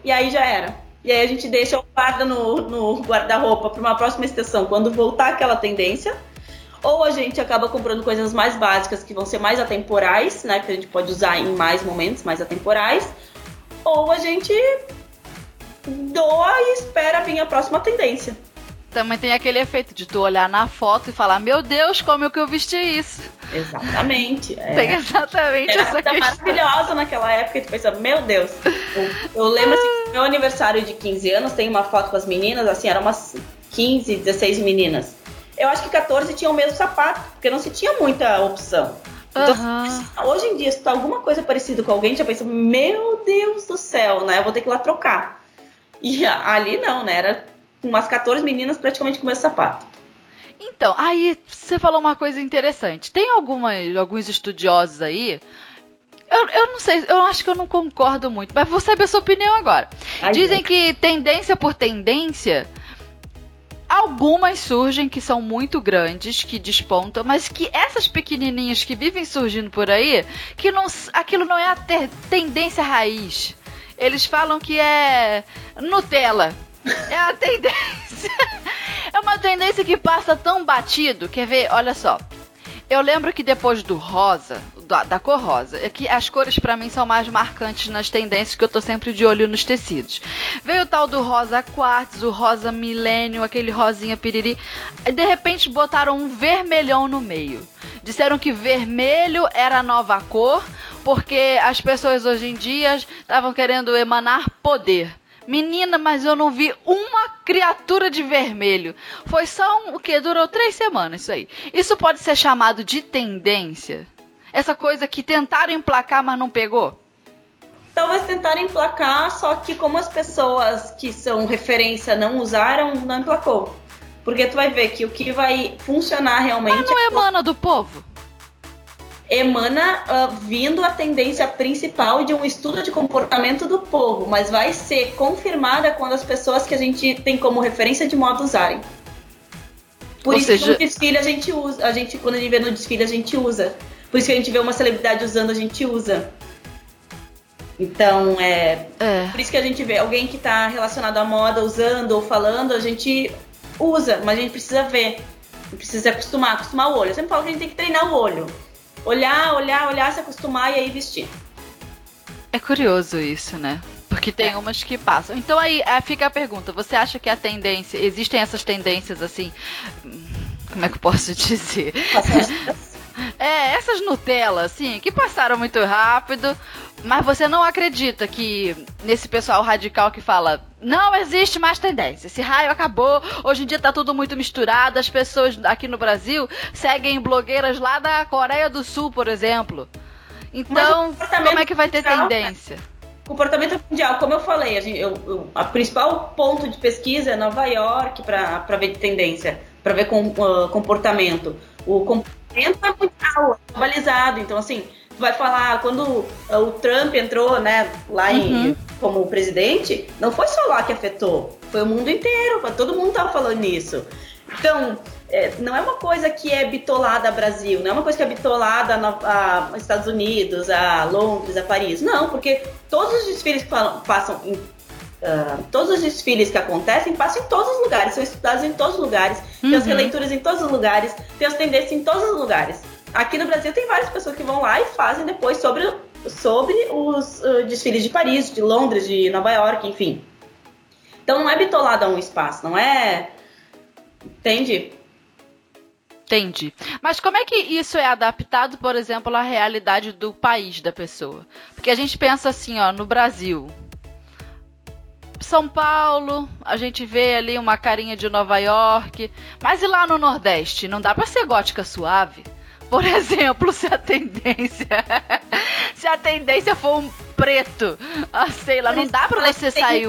E aí já era. E aí a gente deixa o guarda no guarda-roupa para uma próxima estação. Quando voltar aquela tendência... Ou a gente acaba comprando coisas mais básicas que vão ser mais atemporais, né? Que a gente pode usar em mais momentos, mais atemporais. Ou a gente doa e espera vir a próxima tendência. Também tem aquele efeito de tu olhar na foto e falar, meu Deus, como é que eu vesti isso? Exatamente. Tem exatamente essa questão. Maravilhosa naquela época, tu pensa, meu Deus. Eu lembro assim, meu aniversário de 15 anos, tem uma foto com as meninas, assim, eram umas 15, 16 meninas. Eu acho que 14 tinha o mesmo sapato, porque não se tinha muita opção. Então, hoje em dia, se tá alguma coisa parecida com alguém, já pensa, meu Deus do céu, né? Eu vou ter que ir lá trocar. E ali não, né? Era umas 14 meninas praticamente com o mesmo sapato. Então, aí você falou uma coisa interessante. Tem alguns estudiosos aí... Eu não sei, eu acho que eu não concordo muito, mas vou saber a sua opinião agora. Dizem que tendência por tendência... Algumas surgem que são muito grandes, que despontam, mas que essas pequenininhas que vivem surgindo por aí, que não, aquilo não é a tendência raiz. Eles falam que é Nutella. É a tendência. É uma tendência que passa tão batido. Quer ver? Olha só. Eu lembro que depois do rosa, da cor rosa, é que as cores pra mim são mais marcantes nas tendências, que eu tô sempre de olho nos tecidos. Veio o tal do rosa quartz, o rosa milênio, aquele rosinha piriri. De repente botaram um vermelhão no meio. Disseram que vermelho era a nova cor, porque as pessoas hoje em dia estavam querendo emanar poder. Menina, mas eu não vi uma criatura de vermelho. Foi só o que? Durou 3 semanas isso aí. Isso pode ser chamado de tendência? Essa coisa que tentaram emplacar, mas não pegou? Talvez tentaram emplacar, só que como as pessoas que são referência não usaram, não emplacou. Porque tu vai ver que o que vai funcionar realmente... Mas não emana do povo? Emana vindo a tendência principal de um estudo de comportamento do povo, mas vai ser confirmada quando as pessoas que a gente tem como referência de moda usarem. Por isso que no desfile a gente usa. Quando a gente vê no desfile, a gente usa. Por isso que a gente vê uma celebridade usando, a gente usa. Então, por isso que a gente vê alguém que está relacionado à moda usando ou falando, a gente usa, mas a gente precisa ver. Precisa acostumar o olho. Eu sempre falo que a gente tem que treinar o olho. Olhar, se acostumar e aí vestir. É curioso isso, né? Porque tem umas que passam. Então aí fica a pergunta, você acha que a tendência... Existem essas tendências assim... Como é que eu posso dizer? Essas Nutella, assim, que passaram muito rápido, mas você não acredita que nesse pessoal radical que fala, não existe mais tendência, esse raio acabou, hoje em dia tá tudo muito misturado, as pessoas aqui no Brasil seguem blogueiras lá da Coreia do Sul, por exemplo. Então, como é que vai ter tendência? Comportamento mundial, como eu falei, a principal ponto de pesquisa é Nova York para ver tendência, para ver comportamento. O comportamento é mundial, é globalizado. Então, assim, tu vai falar, quando o Trump entrou, né, lá como presidente, não foi só lá que afetou, foi o mundo inteiro, todo mundo estava falando nisso. Então, não é uma coisa que é bitolada a Brasil, não é uma coisa que é bitolada a Estados Unidos, a Londres, a Paris. Não, porque todos os desfiles que passam em, todos os desfiles que acontecem passam em todos os lugares, são estudados em todos os lugares, tem as releituras em todos os lugares, tem as tendências em todos os lugares. Aqui no Brasil tem várias pessoas que vão lá e fazem depois sobre os desfiles de Paris, de Londres, de Nova York, enfim. Então não é bitolada a um espaço, não é... Entendi. Mas como é que isso é adaptado, por exemplo, à realidade do país da pessoa? Porque a gente pensa assim, ó, no Brasil. São Paulo, a gente vê ali uma carinha de Nova York. Mas e lá no Nordeste? Não dá pra ser gótica suave? Por exemplo, se a tendência for um preto, sei lá, não dá pra você sair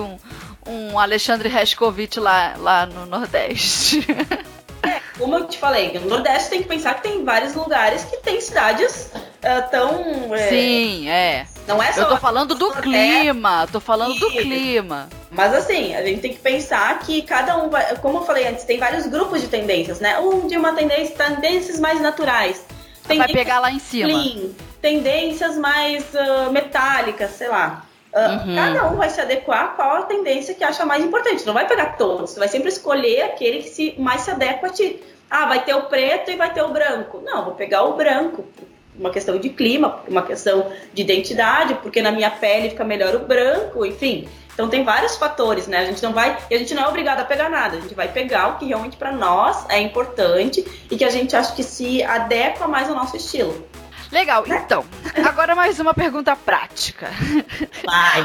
um Alexandre Heskovitch lá no Nordeste. Como eu te falei, no Nordeste tem que pensar que tem vários lugares que tem cidades tão... Sim, Não é só... Eu tô falando do clima, Mas assim, a gente tem que pensar que cada um vai... Como eu falei antes, tem vários grupos de tendências, né? De uma tendência, tendências mais naturais. Vai pegar lá em cima. Clean, tendências mais metálicas, sei lá. Cada um vai se adequar a qual a tendência que acha mais importante. Não vai pegar todos, tu vai sempre escolher aquele que mais se adequa a ti. Ah, vai ter o preto e vai ter o branco. Não, vou pegar o branco. Uma questão de clima, uma questão de identidade, porque na minha pele fica melhor o branco, enfim. Então tem vários fatores, né? A gente não é obrigado a pegar nada, a gente vai pegar o que realmente para nós é importante e que a gente acha que se adequa mais ao nosso estilo. Legal, então, agora mais uma pergunta prática. Vai!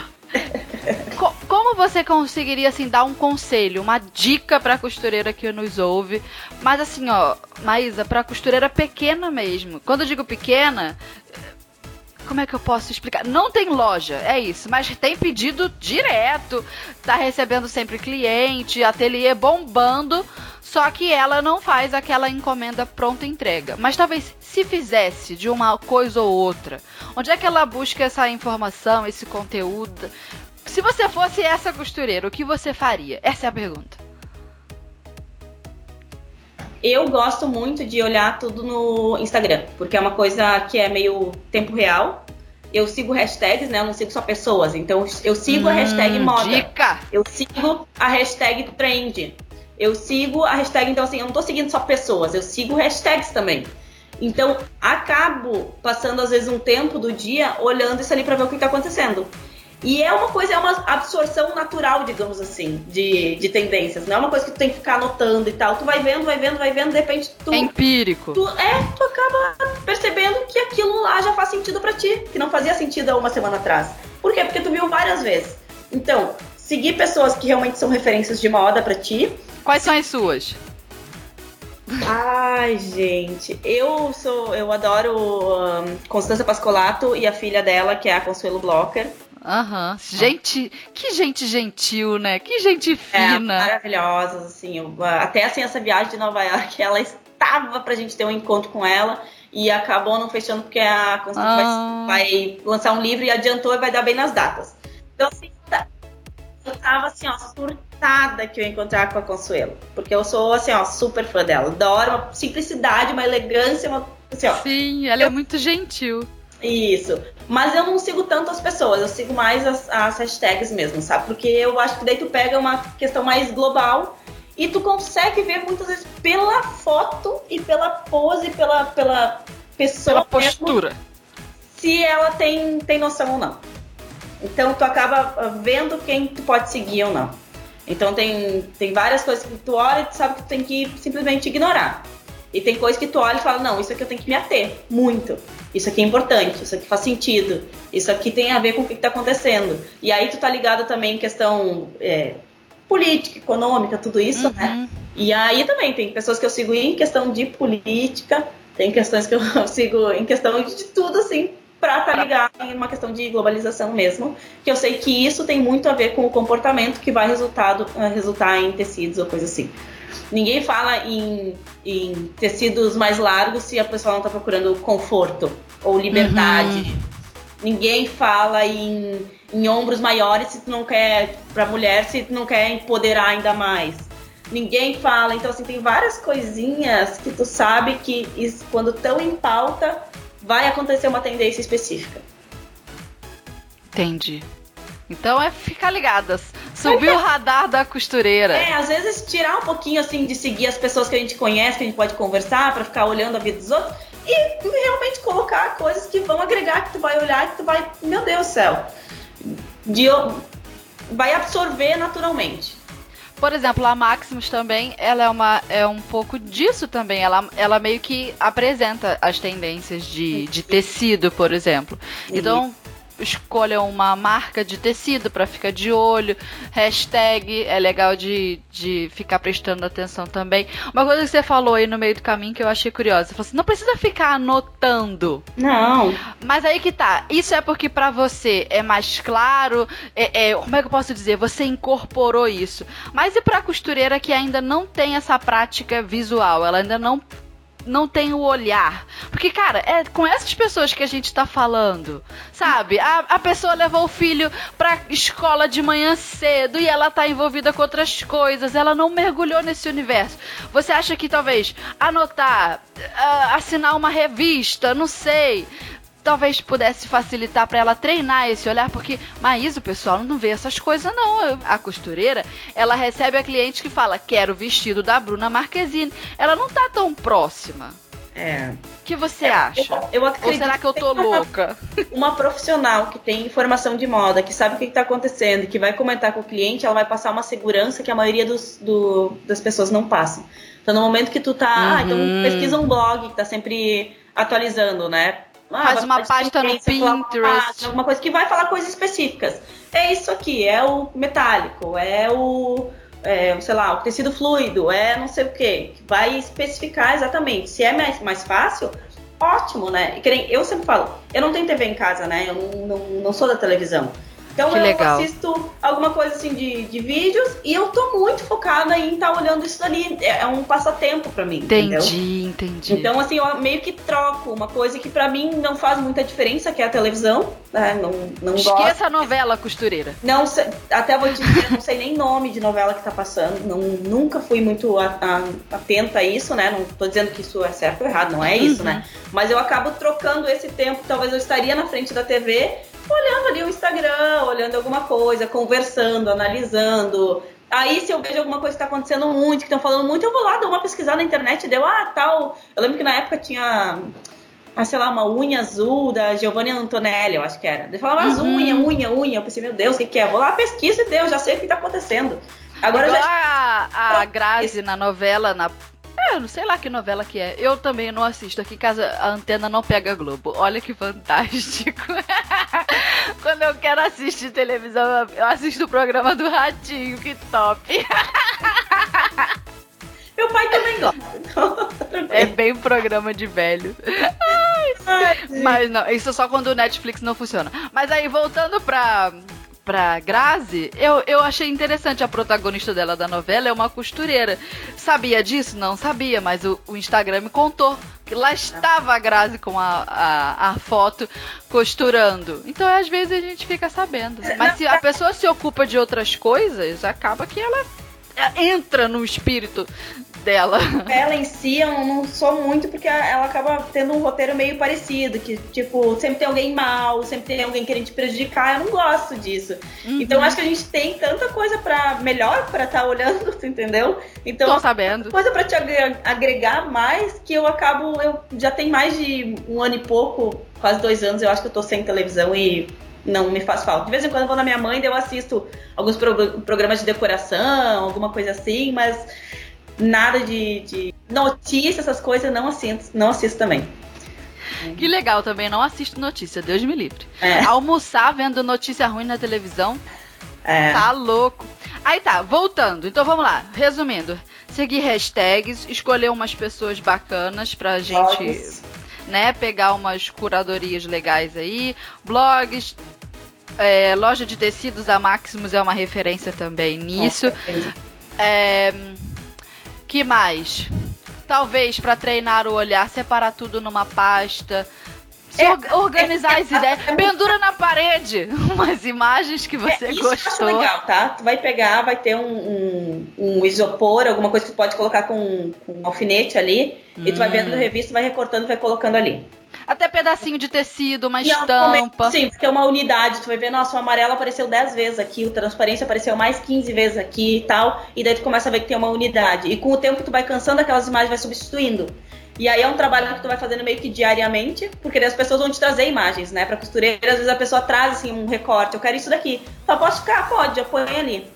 Como você conseguiria, assim, dar um conselho, uma dica pra costureira que nos ouve? Mas assim, ó, Maísa, pra costureira pequena mesmo. Quando eu digo pequena, como é que eu posso explicar? Não tem loja, é isso, mas tem pedido direto, tá recebendo sempre cliente, ateliê bombando, só que ela não faz aquela encomenda pronta entrega. Mas talvez se fizesse de uma coisa ou outra, onde é que ela busca essa informação, esse conteúdo? Se você fosse essa costureira, o que você faria? Essa é a pergunta. Eu gosto muito de olhar tudo no Instagram, porque é uma coisa que é meio tempo real. Eu sigo hashtags, né? Eu não sigo só pessoas. Então, eu sigo a hashtag moda. Dica! Eu sigo a hashtag trend. Eu sigo a hashtag, então assim, eu não tô seguindo só pessoas, eu sigo hashtags também. Então, acabo passando, às vezes, um tempo do dia olhando isso ali pra ver o que tá acontecendo. E é uma coisa, é uma absorção natural, digamos assim, de tendências. Não é uma coisa que tu tem que ficar anotando e tal. Tu vai vendo, de repente tu... É empírico. Tu acaba percebendo que aquilo lá já faz sentido pra ti, que não fazia sentido há uma semana atrás. Por quê? Porque tu viu várias vezes. Então, seguir pessoas que realmente são referências de moda pra ti. Quais são as suas? Ai, gente, eu adoro Constância Pascolato e a filha dela, que é a Consuelo Blocker. Gente, que gente gentil, né? Que gente fina. Maravilhosas, assim. Até assim, essa viagem de Nova York, ela estava pra gente ter um encontro com ela e acabou não fechando porque a Constância vai lançar um livro e adiantou e vai dar bem nas datas. Então, assim, eu tava assim, ó, surtando. encantada que eu encontrar com a Consuelo, porque eu sou, assim, ó, super fã dela. Adoro uma simplicidade, uma elegância, uma, assim, ó. Sim, ela é muito gentil. Isso, mas eu não sigo tanto as pessoas, eu sigo mais as hashtags mesmo, sabe? Porque eu acho que daí tu pega uma questão mais global e tu consegue ver muitas vezes pela foto e pela pose, pela pessoa, pela postura, mesmo, se ela tem noção ou não. Então tu acaba vendo quem tu pode seguir ou não. Então tem várias coisas que tu olha e tu sabe que tu tem que simplesmente ignorar. E tem coisas que tu olha e fala, não, isso aqui eu tenho que me ater, muito. Isso aqui é importante, isso aqui faz sentido, isso aqui tem a ver com o que está acontecendo. E aí tu tá ligado também em questão política, econômica, tudo isso, uhum, né? E aí também tem pessoas que eu sigo em questão de política, tem questões que eu sigo em questão de tudo, assim, para tá ligado em uma questão de globalização mesmo, que eu sei que isso tem muito a ver com o comportamento que vai resultar em tecidos ou coisa assim. Ninguém fala em tecidos mais largos se a pessoa não está procurando conforto ou liberdade. Uhum. Ninguém fala em ombros maiores se tu não quer, pra mulher, se tu não quer empoderar ainda mais. Ninguém fala, então assim, tem várias coisinhas que tu sabe que quando estão em pauta vai acontecer uma tendência específica. Entendi. Então é ficar ligadas. Subir o radar da costureira. Às vezes tirar um pouquinho assim de seguir as pessoas que a gente conhece, que a gente pode conversar, pra ficar olhando a vida dos outros e realmente colocar coisas que vão agregar, que tu vai olhar, que tu vai, meu Deus do céu, vai absorver naturalmente. Por exemplo, a Maximus também, ela é um pouco disso também. Ela meio que apresenta as tendências de tecido, por exemplo. Então, escolha uma marca de tecido para ficar de olho, hashtag, é legal de ficar prestando atenção também. Uma coisa que você falou aí no meio do caminho que eu achei curiosa, você falou assim, não precisa ficar anotando. Não. Mas aí que tá, isso é porque pra você é mais claro, como é que eu posso dizer, você incorporou isso. Mas e pra costureira que ainda não tem essa prática visual, ela ainda não tem o olhar. Porque, cara, é com essas pessoas que a gente tá falando, sabe? A pessoa levou o filho pra escola de manhã cedo e ela tá envolvida com outras coisas, ela não mergulhou nesse universo. Você acha que talvez anotar, assinar uma revista, não sei, talvez pudesse facilitar pra ela treinar esse olhar, porque, mas o pessoal não vê essas coisas, não. A costureira, ela recebe a cliente que fala, quero o vestido da Bruna Marquezine. Ela não tá tão próxima. O que você acha? Eu acredito. Ou será que eu tô louca? Uma profissional que tem informação de moda, que sabe o que tá acontecendo, que vai comentar com o cliente, ela vai passar uma segurança que a maioria das pessoas não passam. Então, no momento que tu tá... então pesquisa um blog que tá sempre atualizando, né? Faz uma página no Pinterest, alguma coisa que vai falar coisas específicas. É isso aqui, é o metálico, sei lá, o tecido fluido, não sei o quê. Vai especificar exatamente. Se é mais fácil, ótimo, né? E, eu sempre falo, eu não tenho TV em casa, né? Eu não sou da televisão. Então assisto alguma coisa assim de vídeos e eu tô muito focada em estar olhando isso dali. É um passatempo pra mim. Entendi. Então, assim, eu meio que troco uma coisa que pra mim não faz muita diferença, que é a televisão. Né? Não esqueça a novela, costureira. Não, até vou te dizer, não sei nem nome de novela que tá passando. Nunca fui muito atenta a isso, né? Não tô dizendo que isso é certo ou errado, não é isso, né? Mas eu acabo trocando esse tempo. Talvez eu estaria na frente da TV olhando ali o Instagram, olhando alguma coisa, conversando, analisando. Aí se eu vejo alguma coisa que tá acontecendo muito, que estão falando muito, eu vou lá, dou uma pesquisada na internet, eu lembro que na época tinha, sei lá, uma unha azul da Giovanni Antonelli, eu acho que era. Eu falava unha, eu pensei, meu Deus, o que é? Vou lá, pesquisa e já sei o que tá acontecendo. Agora eu já... A Grazi na novela, não sei lá que novela que é. Eu também não assisto. Aqui em casa a antena não pega Globo. Olha que fantástico. Quando eu quero assistir televisão, eu assisto o programa do Ratinho. Que top. Meu pai também gosta. É bem programa de velho. Mas não, isso é só quando o Netflix não funciona. Mas aí, voltando pra Grazi, eu achei interessante. A protagonista dela da novela é uma costureira. Sabia disso? Não sabia, mas o Instagram me contou Lá estava a Grazi com a foto costurando. Então, às vezes, a gente fica sabendo. Mas se a pessoa se ocupa de outras coisas, acaba que ela entra no espírito dela. Ela em si, eu não sou muito, porque ela acaba tendo um roteiro meio parecido, que tipo, sempre tem alguém mal, sempre tem alguém querendo te prejudicar, eu não gosto disso. Uhum. Então acho que a gente tem tanta coisa pra melhor pra estar olhando, tu entendeu? Então, tô sabendo. Coisa pra te agregar mais, que eu acabo, eu já tenho mais de um ano e pouco, quase 2 anos, eu acho que eu tô sem televisão e não me faz falta. De vez em quando eu vou na minha mãe, daí eu assisto alguns programas de decoração, alguma coisa assim, mas nada de notícia, essas coisas, não assisto também. Que legal também, não assisto notícia, Deus me livre. É. Almoçar vendo notícia ruim na televisão, tá louco. Aí tá, voltando, então vamos lá, resumindo. Seguir hashtags, escolher umas pessoas bacanas pra gente, né, pegar umas curadorias legais aí, blogs... É, loja de tecidos, a Maximus é uma referência também nisso. Que mais? Talvez para treinar o olhar, separar tudo numa pasta, organizar as ideias. Pendura na parede umas imagens que você gostou. Isso eu acho legal, tá? Tu vai pegar, vai ter um isopor, alguma coisa que tu pode colocar com um alfinete ali, e tu vai vendo no revista, vai recortando, vai colocando ali. Até pedacinho de tecido, uma estampa. Sim, porque é uma unidade. Tu vai ver, nossa, o amarelo apareceu 10 vezes aqui, o transparência apareceu mais 15 vezes aqui e tal. E daí tu começa a ver que tem uma unidade. E com o tempo tu vai cansando, aquelas imagens vai substituindo. E aí é um trabalho que tu vai fazendo meio que diariamente, porque as pessoas vão te trazer imagens, né? Pra costureira, às vezes a pessoa traz, assim, um recorte. Eu quero isso daqui. Só posso ficar? Pode, eu ponho ali.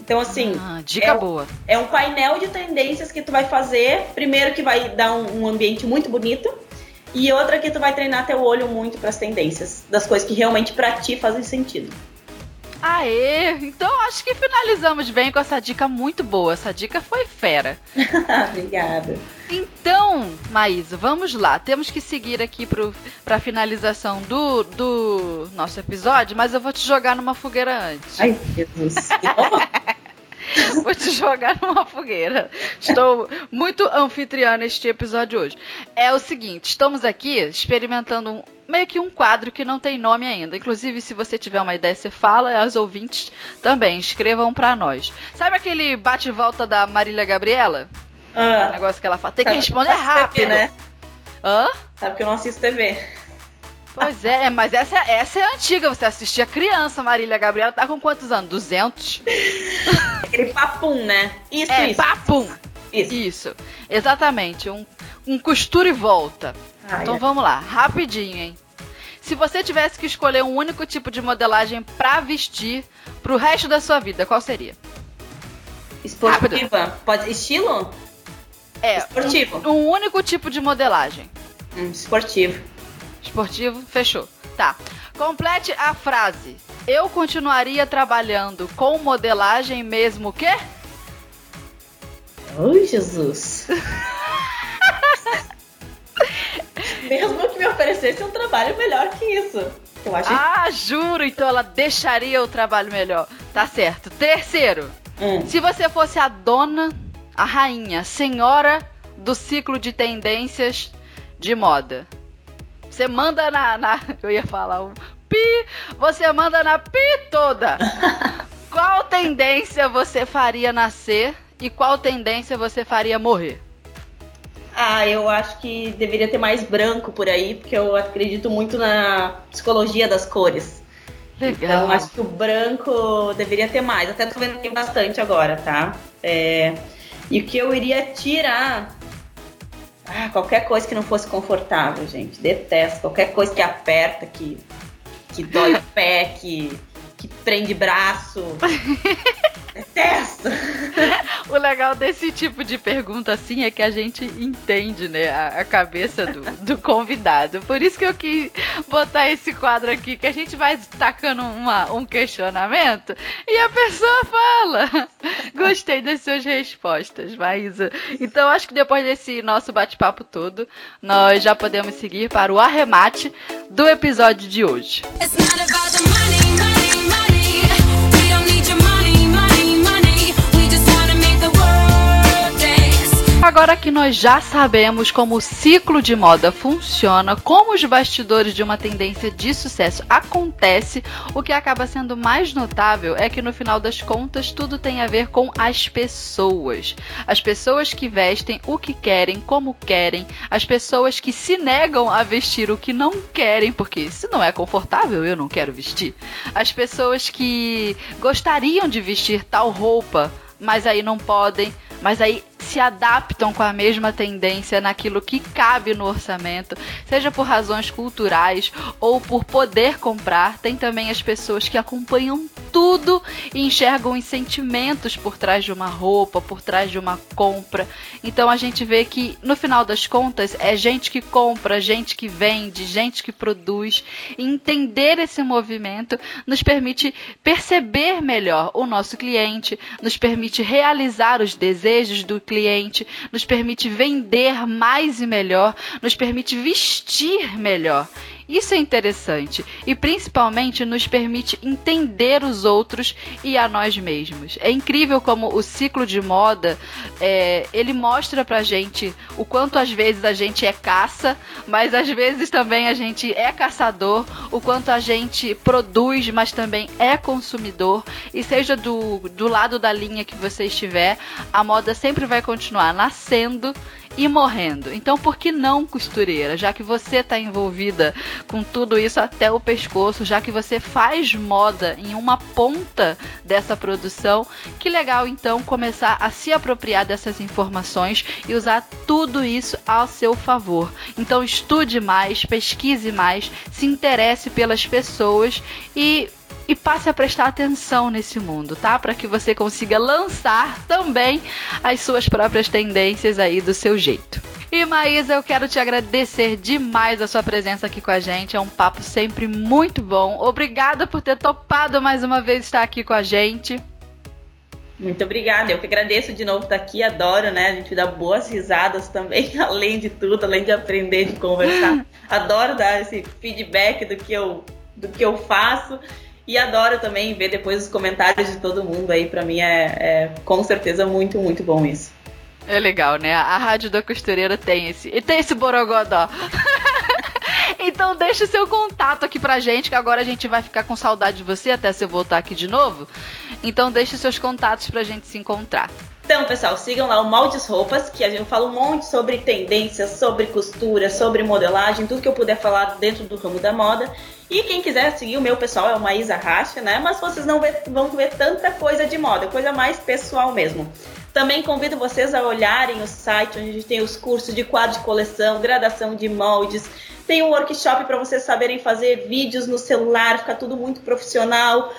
Então, assim, dica boa. É um painel de tendências que tu vai fazer. Primeiro que vai dar um ambiente muito bonito. E outra que tu vai treinar teu olho muito para as tendências, das coisas que realmente para ti fazem sentido. Aê! Então acho que finalizamos bem com essa dica muito boa. Essa dica foi fera. Obrigada. Então, Maísa, vamos lá. Temos que seguir aqui para a finalização do nosso episódio, mas eu vou te jogar numa fogueira antes. Ai, Jesus. Vou te jogar numa fogueira. Estou muito anfitriã neste episódio hoje. É o seguinte, estamos aqui experimentando meio que um quadro que não tem nome ainda. Inclusive, se você tiver uma ideia, você fala. As ouvintes também, escrevam pra nós. Sabe aquele bate e volta da Marília Gabriela? O negócio que ela fala, tem que responder rápido, né? Hã? Sabe que eu não assisto TV. Pois é, mas essa é antiga. Você assistia criança, Marília Gabriela. Tá com quantos anos? 200? Aquele papum, né? Isso. Papum. Isso. Exatamente. Um costura e volta. Então vamos lá. Rapidinho, hein? Se você tivesse que escolher um único tipo de modelagem pra vestir pro resto da sua vida, qual seria? Esportiva. Rápido. Pode estilo? Esportivo. Um único tipo de modelagem. Esportivo, fechou. Tá. Complete a frase. Eu continuaria trabalhando com modelagem mesmo que... Ai, Jesus. Mesmo que me oferecesse um trabalho melhor que isso. Eu acho... Ah, juro. Então ela deixaria o trabalho melhor. Tá certo. Terceiro. Se você fosse a dona, a rainha, senhora do ciclo de tendências de moda. Você manda na... Eu ia falar um pi, você manda na pi toda. Qual tendência você faria nascer e qual tendência você faria morrer? Ah, eu acho que deveria ter mais branco por aí, porque eu acredito muito na psicologia das cores. Legal. Então, acho que o branco deveria ter mais. Até tô vendo que tem bastante agora, tá? E o que eu iria tirar... Ah, qualquer coisa que não fosse confortável, gente. Detesto. Qualquer coisa que aperta, que dói o pé, que prende braço. Detesto. O legal desse tipo de pergunta, assim, é que a gente entende, né, a cabeça do convidado. Por isso que eu quis botar esse quadro aqui, que a gente vai tacando um questionamento e a pessoa fala. Gostei das suas respostas, Maísa. Então, acho que depois desse nosso bate-papo todo, nós já podemos seguir para o arremate do episódio de hoje. agora que nós já sabemos como o ciclo de moda funciona, como os bastidores de uma tendência de sucesso acontece, o que acaba sendo mais notável é que no final das contas tudo tem a ver com as pessoas. As pessoas que vestem o que querem, como querem, as pessoas que se negam a vestir o que não querem, porque se não é confortável, eu não quero vestir. As pessoas que gostariam de vestir tal roupa, mas aí não podem, mas aí se adaptam com a mesma tendência naquilo que cabe no orçamento, seja por razões culturais ou por poder comprar. Tem também as pessoas que acompanham tudo e enxergam os sentimentos por trás de uma roupa, por trás de uma compra. Então a gente vê que no final das contas é gente que compra, gente que vende, gente que produz. E entender esse movimento nos permite perceber melhor o nosso cliente, nos permite realizar os desejos do cliente, nos permite vender mais e melhor, nos permite vestir melhor. Isso é interessante e principalmente nos permite entender os outros e a nós mesmos. É incrível como o ciclo de moda, ele mostra pra gente o quanto às vezes a gente é caça, mas às vezes também a gente é caçador, o quanto a gente produz, mas também é consumidor. E seja do lado da linha que você estiver, a moda sempre vai continuar nascendo e morrendo. Então, por que não, costureira? Já que você está envolvida com tudo isso até o pescoço, já que você faz moda em uma ponta dessa produção, que legal então começar a se apropriar dessas informações e usar tudo isso ao seu favor. Então, estude mais, pesquise mais, se interesse pelas pessoas e passe a prestar atenção nesse mundo, tá? Para que você consiga lançar também as suas próprias tendências aí do seu jeito. E Maísa, eu quero te agradecer demais a sua presença aqui com a gente. É um papo sempre muito bom. Obrigada por ter topado mais uma vez estar aqui com a gente. Muito obrigada, eu que agradeço de novo estar aqui, adoro, né? A gente dá boas risadas também, além de tudo, além de aprender, de conversar. Adoro dar esse feedback do que eu faço. E adoro também ver depois os comentários de todo mundo aí, pra mim é com certeza muito, muito bom isso. É legal, né? A Rádio da Costureira tem esse borogodó. Então deixa o seu contato aqui pra gente, que agora a gente vai ficar com saudade de você até você voltar aqui de novo. Então deixa os seus contatos pra gente se encontrar. Então, pessoal, sigam lá o Moldes Roupas, que a gente fala um monte sobre tendências, sobre costura, sobre modelagem, tudo que eu puder falar dentro do ramo da moda. E quem quiser seguir o meu pessoal é o Maísa Rache, né? Mas vocês não vão ver tanta coisa de moda, coisa mais pessoal mesmo. Também convido vocês a olharem o site, onde a gente tem os cursos de quadro de coleção, gradação de moldes. Tem um workshop para vocês saberem fazer vídeos no celular, fica tudo muito profissional.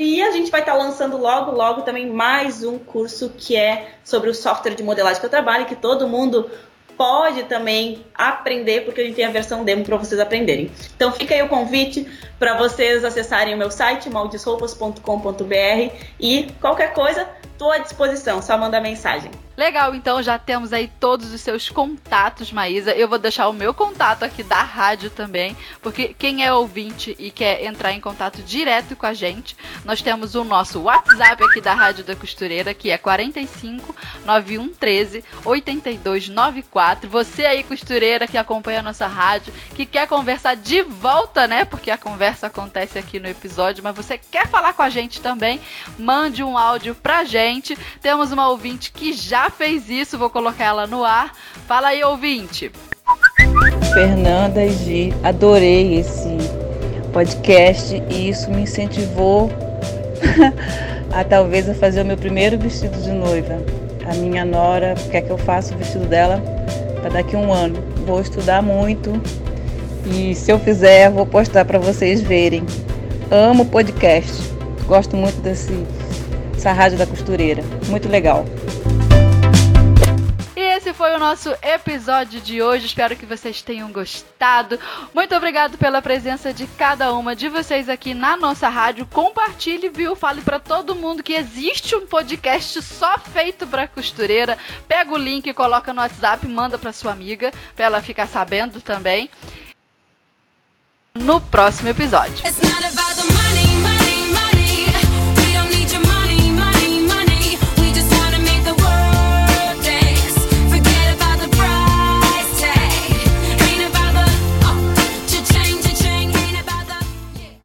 E a gente vai estar lançando logo também mais um curso que é sobre o software de modelagem que eu trabalho, que todo mundo pode também aprender, porque a gente tem a versão demo para vocês aprenderem. Então fica aí o convite para vocês acessarem o meu site, moldesroupas.com.br, e qualquer coisa, estou à disposição, só mandar mensagem. Legal, então já temos aí todos os seus contatos, Maísa. Eu vou deixar o meu contato aqui da rádio também, porque quem é ouvinte e quer entrar em contato direto com a gente, nós temos o nosso WhatsApp aqui da Rádio da Costureira, que é 45 9113 8294. Você aí, costureira, que acompanha a nossa rádio, que quer conversar de volta, né? Porque a conversa acontece aqui no episódio, mas você quer falar com a gente também, mande um áudio pra gente. Temos uma ouvinte que já fez isso, vou colocar ela no ar. Fala aí, ouvinte. Fernanda e Gi, adorei esse podcast e isso me incentivou a fazer o meu primeiro vestido de noiva. A minha nora quer que eu faça o vestido dela para daqui a um ano. Vou estudar muito e se eu fizer, vou postar para vocês verem. Amo podcast, gosto muito dessa Rádio da Costureira, muito legal. Esse foi o nosso episódio de hoje, espero que vocês tenham gostado. Muito obrigado pela presença de cada uma de vocês aqui na nossa rádio. Compartilhe, viu? Fale pra todo mundo que existe um podcast só feito pra costureira. Pega o link, coloca no WhatsApp, manda pra sua amiga, pra ela ficar sabendo também. No próximo episódio.